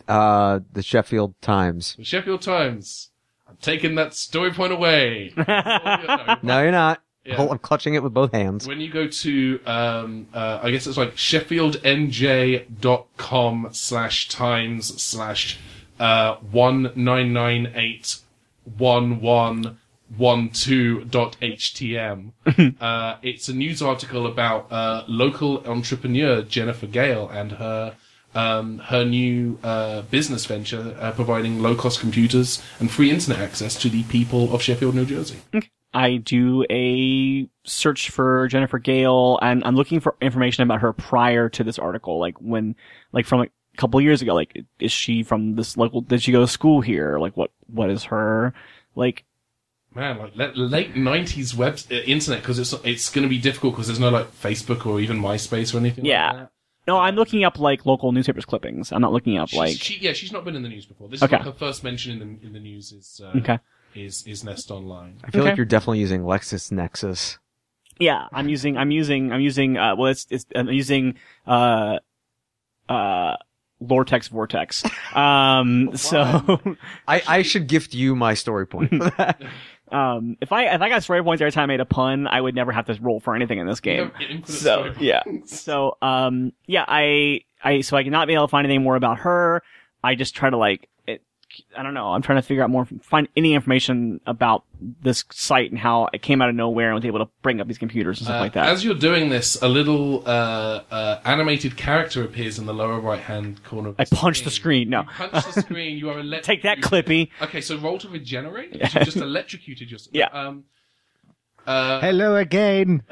The Sheffield Times. The Sheffield Times. I'm taking that story point away. No, you're not. Yeah. I'm clutching it with both hands. When you go to, I guess it's like sheffieldnj.com/times/19981112.htm. It's a news article about local entrepreneur Jennifer Gale and her new business venture providing low-cost computers and free internet access to the people of Sheffield, New Jersey. Okay. I do a search for Jennifer Gale, and I'm looking for information about her prior to this article, from a couple years ago. Like, is she from this local? Did she go to school here? Like, what is her like? Man, like late 90s web internet, because it's going to be difficult because there's no like Facebook or even MySpace or anything. Yeah. Like that. No, I'm looking up like local newspapers clippings. I'm not looking up she's not been in the news before. This is her first mention in the news. Is Is Nest Online. I feel like you're definitely using LexisNexis. Yeah, I'm using Lortex Vortex. I should gift you my story point for that. If I got story points every time I made a pun, I would never have to roll for anything in this game. So I cannot be able to find anything more about her. I just try to I don't know. I'm trying to figure out more, find any information about this site and how it came out of nowhere and was able to bring up these computers and stuff like that. As you're doing this, a little animated character appears in the lower right-hand corner of the screen. I punched the screen. No. You punched the screen. You are electrocuted. Take that, Clippy. Okay, so roll to regenerate. Yeah. You just electrocuted yourself. Yeah. Hello again.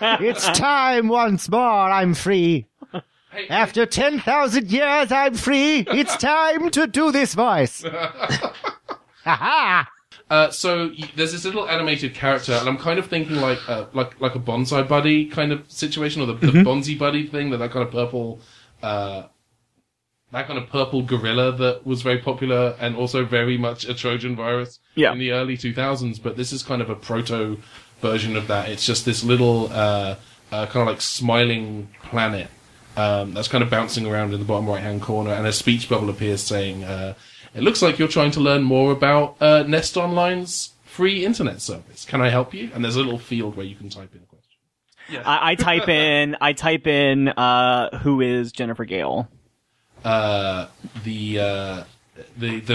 It's time once more. I'm free. After 10,000 years, I'm free. It's time to do this voice. Aha! So there's this little animated character, and I'm kind of thinking like a Bonsai Buddy kind of situation, or the Bonsai Buddy thing, that kind of purple gorilla that was very popular and also very much a Trojan virus in the early 2000s. But this is kind of a proto version of that. It's just this little kind of like smiling planet. That's kind of bouncing around in the bottom right-hand corner, and a speech bubble appears saying, it looks like you're trying to learn more about Nest Online's free internet service. Can I help you? And there's a little field where you can type in a question. Yeah. I type in who is Jennifer Gale? The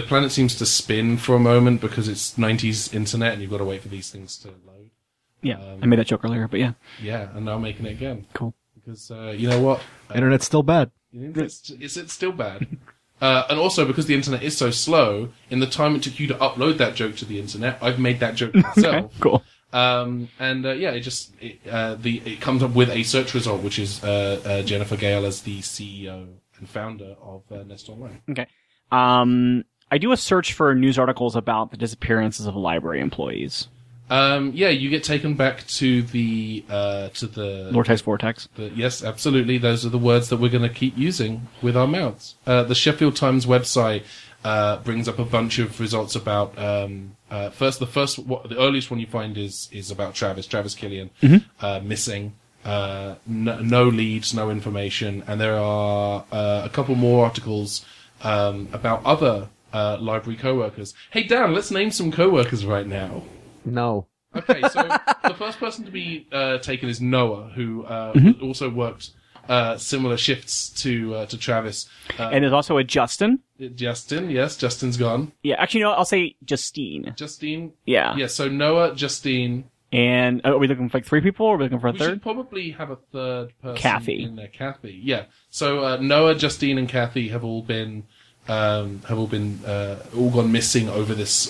planet seems to spin for a moment because it's 90s internet and you've got to wait for these things to load. Yeah, I made that joke earlier, but yeah. Yeah, and now I'm making it again. Cool. Because, you know what? Internet's still bad. Is it still bad? And also, because the internet is so slow, in the time it took you to upload that joke to the internet, I've made that joke myself. Okay, cool. It comes up with a search result, which is Jennifer Gale as the CEO and founder of Nest Online. Okay. I do a search for news articles about the disappearances of library employees. You get taken back to the Lortex Vortex. Yes, absolutely. Those are the words that we're going to keep using with our mouths. The Sheffield Times website brings up a bunch of results about the earliest one you find is about Travis Killian, missing. No leads, no information, and there are a couple more articles about other library co-workers. Hey Dan, let's name some co-workers right now. No. Okay, so the first person to be taken is Noah, who also worked similar shifts to Travis. And there's also a Justin. Justin, yes. Justin's gone. Yeah, actually, no, I'll say Justine. Justine? Yeah. Yeah, so Noah, Justine. And are we looking for three people, or are we looking for a third? We should probably have a third person in there. Kathy, yeah. So Noah, Justine, and Kathy have all been... all gone missing over this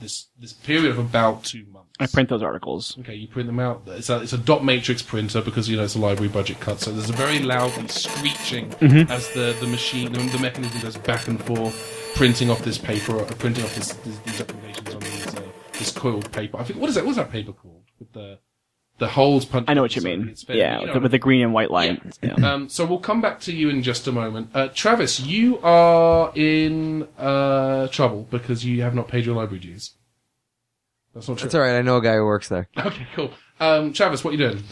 this period of about 2 months. I print those articles. Okay, you print them out. It's a dot matrix printer because it's a library budget cut. So there's a very loud and screeching as the machine, the mechanism goes back and forth, printing off this paper, or printing off these applications on this coiled paper. I think what is that paper called with the holes punched. I know what you mean. With the green and white line. Yeah. Yeah. So we'll come back to you in just a moment. Travis, you are in trouble because you have not paid your library dues. That's not true. That's all right. I know a guy who works there. Okay, cool. Travis, what you doing?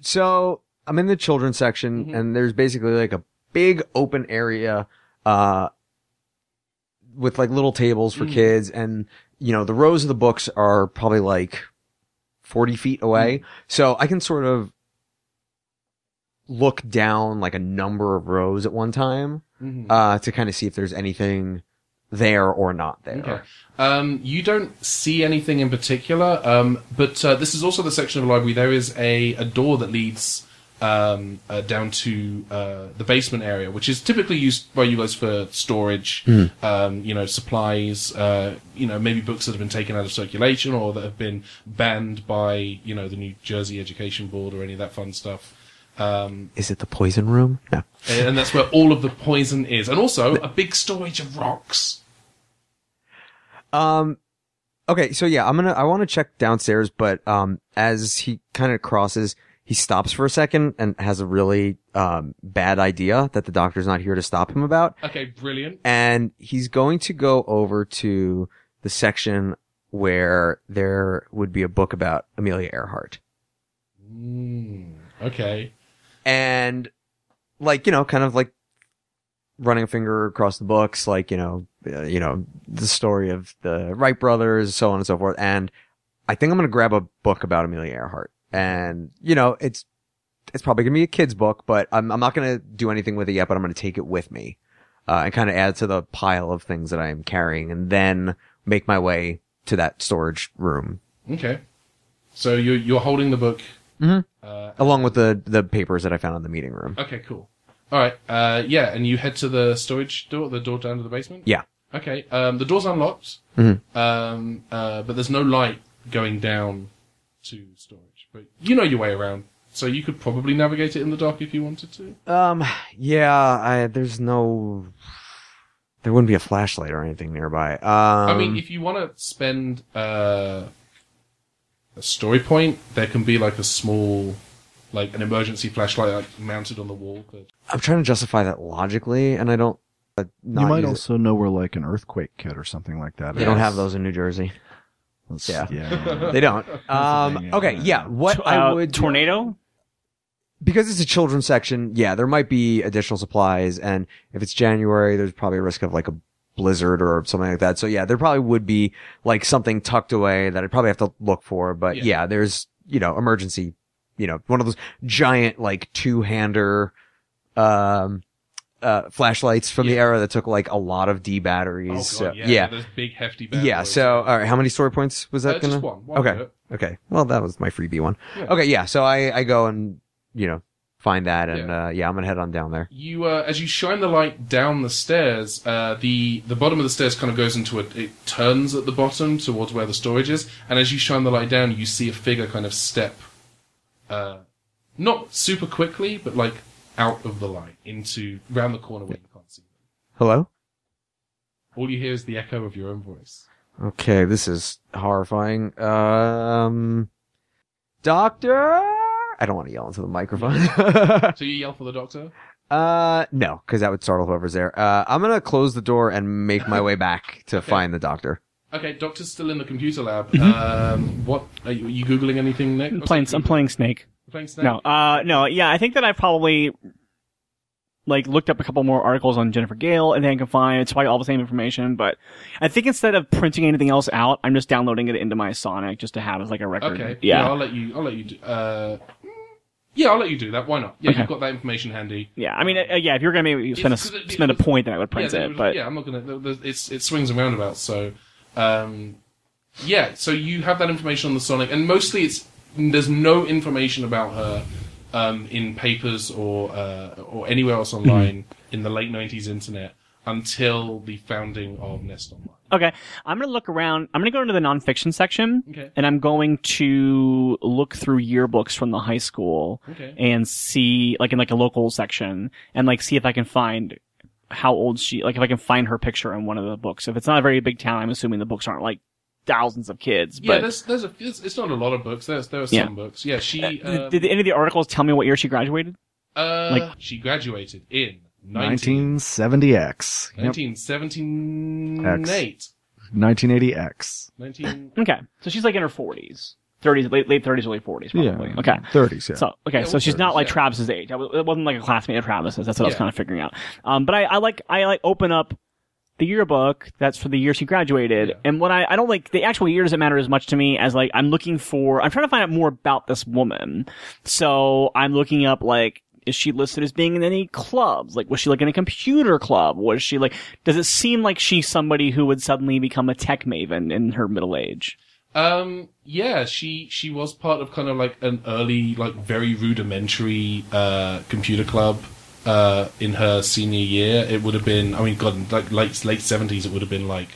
So I'm in the children's section, mm-hmm. and there's basically like a big open area with like little tables for kids, and you know the rows of the books are probably like 40 feet away, so I can sort of look down like a number of rows at one time to kind of see if there's anything there or not there. Okay. You don't see anything in particular, but this is also the section of the library. There is a door that leads down to the basement area, which is typically used by you guys for storage, you know, supplies, you know, maybe books that have been taken out of circulation or that have been banned by, you know, the New Jersey Education Board or any of that fun stuff. Is it the poison room? No. And that's where all of the poison is. And also, a big storage of rocks. Okay, so yeah, I want to check downstairs, but as he kind of crosses, he stops for a second and has a really bad idea that the doctor's not here to stop him about. Okay, brilliant. And he's going to go over to the section where there would be a book about Amelia Earhart. Okay. And, like, you know, kind of like running a finger across the books, like, you know, the story of the Wright brothers, so on and so forth. And I think I'm going to grab a book about Amelia Earhart. And, you know, it's probably going to be a kid's book, but I'm not going to do anything with it yet, but I'm going to take it with me, and kind of add to the pile of things that I am carrying and then make my way to that storage room. Okay. So you're holding the book. Along with the papers that I found in the meeting room. Okay, cool. All right. Yeah, and you head to the storage door, the door down to the basement? Yeah. Okay. The door's unlocked, but there's no light going down to storage. But you know your way around, so you could probably navigate it in the dark if you wanted to. Yeah, there wouldn't be a flashlight or anything nearby. I mean, if you want to spend... a story point, there can be like a small, like an emergency flashlight like, mounted on the wall. But... I'm trying to justify that logically, and I don't. Not you might also know where like an earthquake kit or something like that. They don't have those in New Jersey. Yeah. They don't. Okay, yeah. What I would tornado? Because it's a children's section. Yeah, there might be additional supplies, and if it's January, there's probably a risk of like a blizzard or something like that. So yeah, there probably would be like something tucked away that I'd probably have to look for. But yeah, there's, you know, emergency, you know, one of those giant like two-hander flashlights from the era that took like a lot of D batteries. Oh, God, so, yeah. Those big hefty batteries. Yeah, so all right, how many story points was that just one. Okay. Well, that was my freebie one. Yeah. Okay, yeah. So I go and, you know, find that, and I'm gonna head on down there. You as you shine the light down the stairs, the bottom of the stairs kind of goes into it turns at the bottom towards where the storage is, and as you shine the light down, you see a figure kind of step, not super quickly, but like out of the light into round the corner where you can't see them. Hello? All you hear is the echo of your own voice. Okay, this is horrifying. Doctor. I don't want to yell into the microphone. So you yell for the doctor? No, because that would startle whoever's there. I'm going to close the door and make my way back to find the doctor. Okay, doctor's still in the computer lab. What are you Googling anything, Nick? I'm playing Snake. You're playing Snake? No, yeah, I think that I probably like looked up a couple more articles on Jennifer Gale, and then I can find it's probably all the same information, but I think instead of printing anything else out, I'm just downloading it into my Sonic just to have as like a record. Okay, yeah I'll let you do, yeah, I'll let you do that. Why not? Yeah, okay. You've got that information handy. Yeah, I mean, yeah, if you're going to maybe spend a point, then I would print it. But yeah, I'm not going to... It swings and roundabouts, so... yeah, so you have that information on the Sonic, and mostly there's no information about her in papers or anywhere else online in the late 90s internet until the founding of Nest Online. Okay, I'm going to look around. I'm going to go into the nonfiction section, and I'm going to look through yearbooks from the high school and see, like, in, like, a local section and, like, see if I can find how old she, like, if I can find her picture in one of the books. If it's not a very big town, I'm assuming the books aren't, like, thousands of kids. Yeah, but it's not a lot of books. There are some books. Yeah, she... did any of the articles tell me what year she graduated? She graduated in... 1970X. 1978. 1980X. Okay. So she's like in her 40s. 30s, late 30s, early 40s, probably. Yeah, okay. 30s, yeah. So, okay, yeah, so she's 30s, not like Travis's age. It wasn't like a classmate of Travis's. That's what I was kind of figuring out. But I open up the yearbook. That's for the year she graduated. Yeah. And what I don't like, the actual year doesn't matter as much to me as like, I'm trying to find out more about this woman. So I'm looking up like, is she listed as being in any clubs? Like, was she like in a computer club? Was she like, does it seem like she's somebody who would suddenly become a tech maven in her middle age? Yeah, she was part of kind of like an early, like very rudimentary, computer club, in her senior year. It would have been, I mean, God, like late 70s, it would have been like,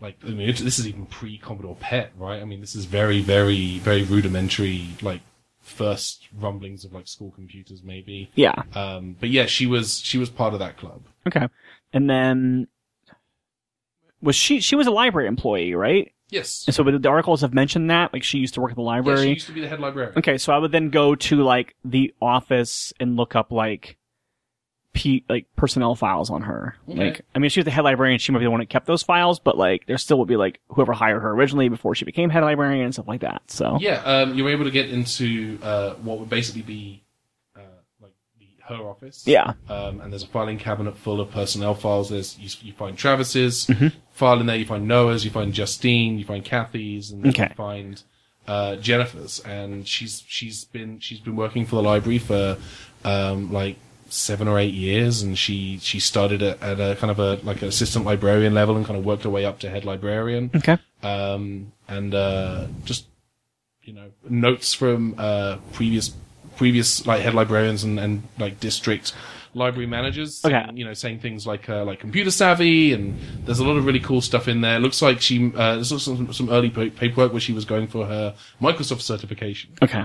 I mean, this is even pre-Commodore PET, right? I mean, this is very, very, very rudimentary, like, first rumblings of like school computers, maybe. Yeah. But yeah, she was part of that club. Okay. And then was she was a library employee, right? Yes. And so the articles have mentioned that, like she used to work at the library. Yeah, she used to be the head librarian. Okay. So I would then go to like the office and look up like personnel files on her. Okay. Like, I mean, she was the head librarian. She might be the one that kept those files, but like there still would be like whoever hired her originally before she became head librarian and stuff like that. So yeah, you were able to get into what would basically be like her office. Yeah. And there's a filing cabinet full of personnel files. There's you find Travis's file in there. You find Noah's. You find Justine. You find Kathy's, and then you find Jennifer's. And she's been working for the library for 7 or 8 years, and she started at a kind of a like an assistant librarian level and kind of worked her way up to head librarian. Okay. Just notes from previous like head librarians and like district library managers. Okay. And, saying things like computer savvy, and there's a lot of really cool stuff in there. It looks like she there's also some early paperwork where she was going for her Microsoft certification. Okay.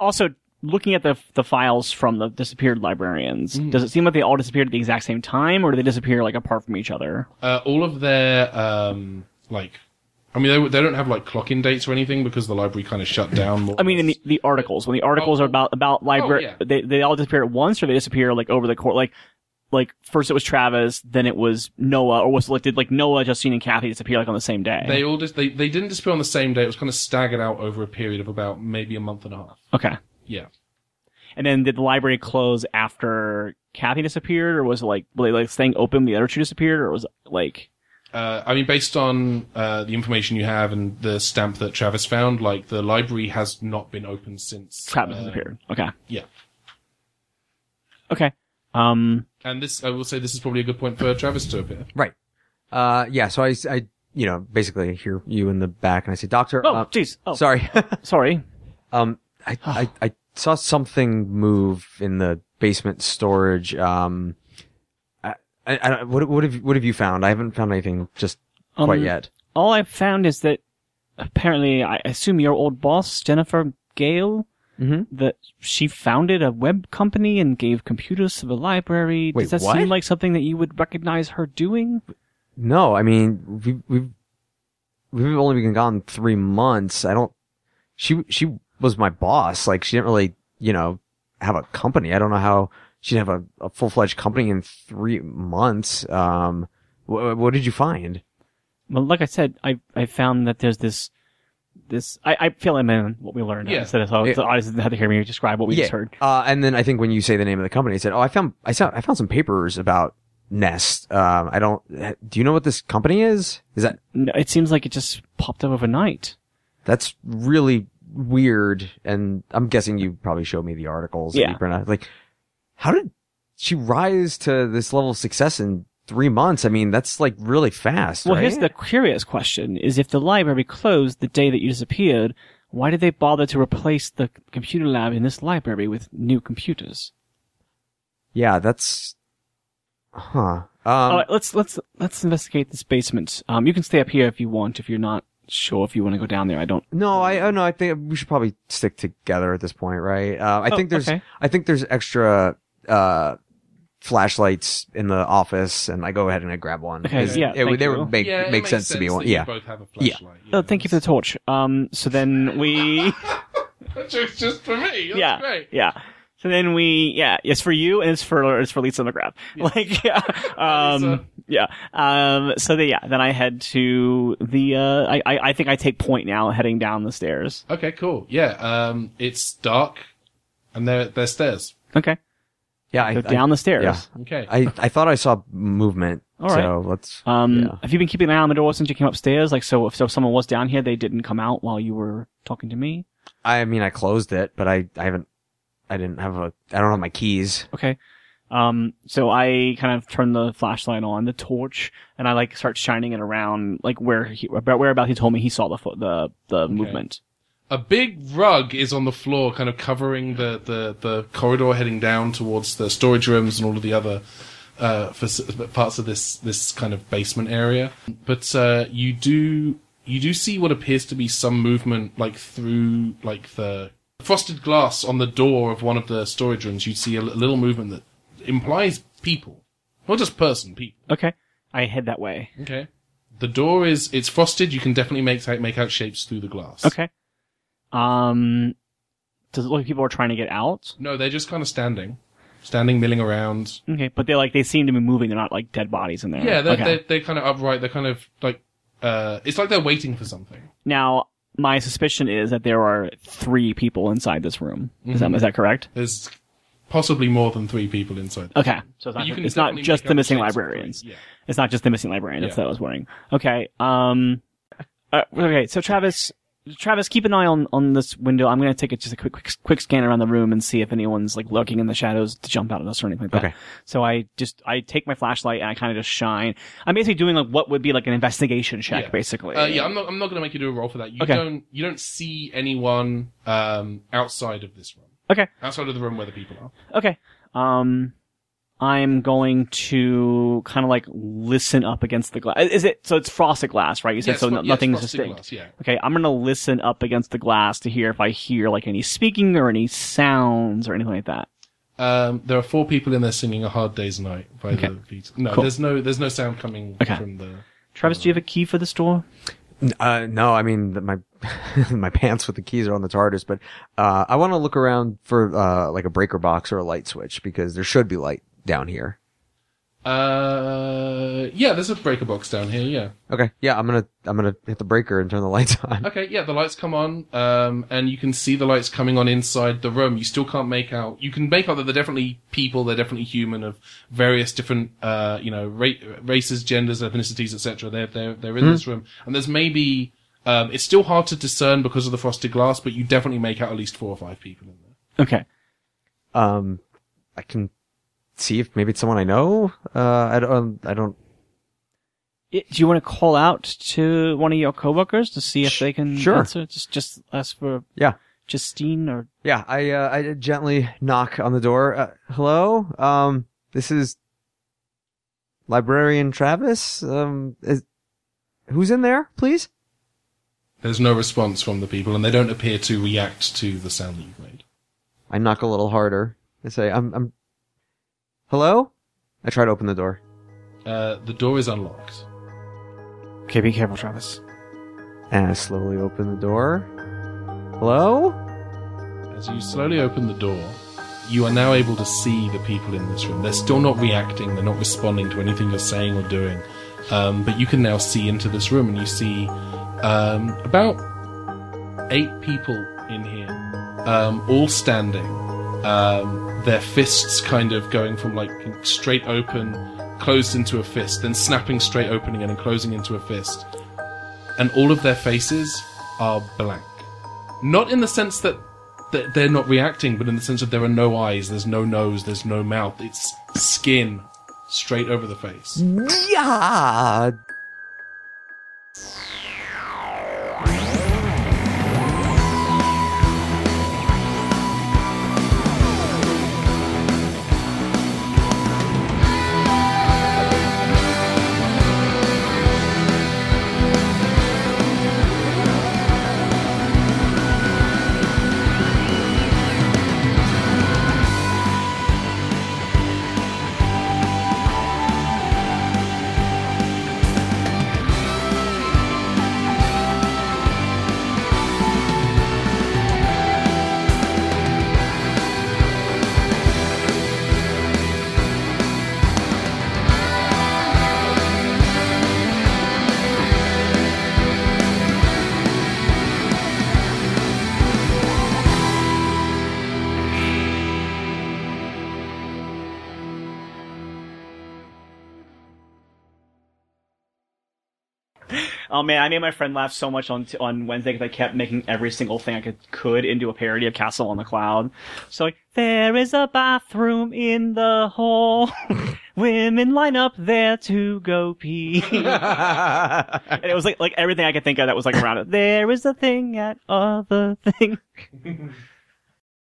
Also, looking at the files from the disappeared librarians, does it seem like they all disappeared at the exact same time, or do they disappear like apart from each other? All of their they don't have like clock-in dates or anything because the library kind of shut down more. I mean, in the articles, when the articles are about library, they all disappear at once, or they disappear like over the course, like first it was Travis, then it was Noah, or was selected like Noah, Justine, and Kathy disappear like on the same day. They all they didn't disappear on the same day. It was kind of staggered out over a period of about maybe a month and a half. Okay. Yeah. And then did the library close after Kathy disappeared, or was it like, were they like staying open when the other two disappeared, or was it like... based on the information you have and the stamp that Travis found, like the library has not been open since... Travis disappeared. Okay. Yeah. Okay. And this, I will say, this is probably a good point for Travis to appear. Right. Yeah, so I basically hear you in the back and I say, Doctor... Oh, jeez. Oh. Sorry. Sorry. I saw something move in the basement storage. What have you found? I haven't found anything just quite yet. All I've found is that apparently, I assume your old boss, Jennifer Gale, that she founded a web company and gave computers to the library. Wait, does that seem like something that you would recognize her doing? No, I mean, we've only been gone 3 months. I don't. She was my boss. Like, she didn't really, have a company. I don't know how she didn't have a full-fledged company in 3 months. What did you find? Well, like I said, I found that there's this, I feel I'm in what we learned. Yeah. Instead of, so the audience doesn't have to hear me describe what we just heard. And then I think when you say the name of the company, I said, I found some papers about Nest. Do you know what this company is? Is that? No, it seems like it just popped up overnight. That's really weird, and I'm guessing you probably showed me the articles. Yeah. Like, how did she rise to this level of success in 3 months? I mean, that's like really fast. Well, right? Here's the curious question: is if the library closed the day that you disappeared, why did they bother to replace the computer lab in this library with new computers? Yeah, that's. Huh. All right, let's investigate this basement. You can stay up here if you want, if you're not sure if you want to go down there. I don't. No, I think we should probably stick together at this point, right? I think there's extra flashlights in the office, and I go ahead and I grab one. Okay, yeah, they would make sense to be one. Yeah. Both have a flashlight. Yeah. Oh, thank you for the torch. So then we. That's just for me. That's great. Yeah. So then we, it's for you and it's for Lisa on the grab. Yeah. Like, Yeah. Then I head to the, I think I take point now heading down the stairs. Okay, cool. Yeah. It's dark and they're stairs. Okay. Yeah. Go down the stairs. Yeah. Okay. I thought I saw movement. All right. So let's, Have you been keeping an eye on the door since you came upstairs? Like, so if someone was down here, they didn't come out while you were talking to me? I mean, I closed it, but I don't have my keys. Okay. So I kind of turn the flashlight on, the torch, and I start shining it around, whereabouts he told me he saw the movement. A big rug is on the floor, kind of covering the corridor heading down towards the storage rooms and all of the other, parts of this kind of basement area. But, you do see what appears to be some movement, through, the frosted glass on the door of one of the storage rooms. You see a little movement that implies people. Not just person, people. Okay. I head that way. Okay. The door it's frosted. You can definitely make out shapes through the glass. Okay. Does it look like people are trying to get out? No, they're just kind of standing. Standing, milling around. Okay, but they seem to be moving. They're not, dead bodies in there. Yeah, they're kind of upright. They're kind of, it's like they're waiting for something. Now, my suspicion is that there are 3 people inside this room. Mm-hmm. Is that correct? There's possibly more than 3 people inside. Okay. So it's not just the missing librarians. Yeah. It's not just the missing librarian. Yeah. That's what I was worrying. Okay. Okay. So Travis, keep an eye on this window. I'm going to take just a quick scan around the room and see if anyone's lurking in the shadows to jump out at us or anything like that. Okay. So I take my flashlight and I kind of just shine. I'm basically doing what would be an investigation check, basically. I'm not going to make you do a roll for that. You don't see anyone outside of this room. Okay. Outside of the room where the people are. Okay. I'm going to kind of listen up against the glass. Is it, so it's frosted glass, right? You said nothing's distinct. Glass, yeah. Okay, I'm going to listen up against the glass to hear if I hear any speaking or any sounds or anything like that. There are 4 people in there singing A Hard Day's Night by the Beatles. No, cool. There's no sound coming from the... Travis, do you have a key for this door? No, I mean, my my pants with the keys are on the TARDIS, but I want to look around for a breaker box or a light switch, because there should be light down here. Yeah, there's a breaker box down here, yeah. Okay, yeah, I'm gonna hit the breaker and turn the lights on. Okay, yeah, the lights come on, and you can see the lights coming on inside the room. You still can't make out... You can make out that they're definitely people, they're definitely human of various different, races, genders, ethnicities, etc. They're in this room. And there's maybe... it's still hard to discern because of the frosted glass, but you definitely make out at least 4 or 5 people in there. Okay. I can... see if maybe it's someone I know. I don't. Do you want to call out to one of your coworkers to see if they can answer? Just ask for Justine or I gently knock on the door. Hello. This is Librarian Travis. Who's in there, please? There's no response from the people, and they don't appear to react to the sound that you've made. I knock a little harder and say, I'm Hello? I try to open the door. The door is unlocked. Okay, be careful, Travis. And I slowly open the door. Hello? As you slowly open the door, you are now able to see the people in this room. They're still not reacting. They're not responding to anything you're saying or doing. But you can now see into this room, and you see about 8 people in here, all standing. Their fists kind of going from straight open, closed into a fist, then snapping straight open again and closing into a fist. And all of their faces are blank. Not in the sense that they're not reacting, but in the sense that there are no eyes, there's no nose, there's no mouth. It's skin straight over the face. Yeah. Oh man, I made my friend laugh so much on Wednesday because I kept making every single thing I could into a parody of Castle on the Cloud. So like, there is a bathroom in the hall. Women line up there to go pee. And it was like everything I could think of that was like around it. There is a thing at other thing.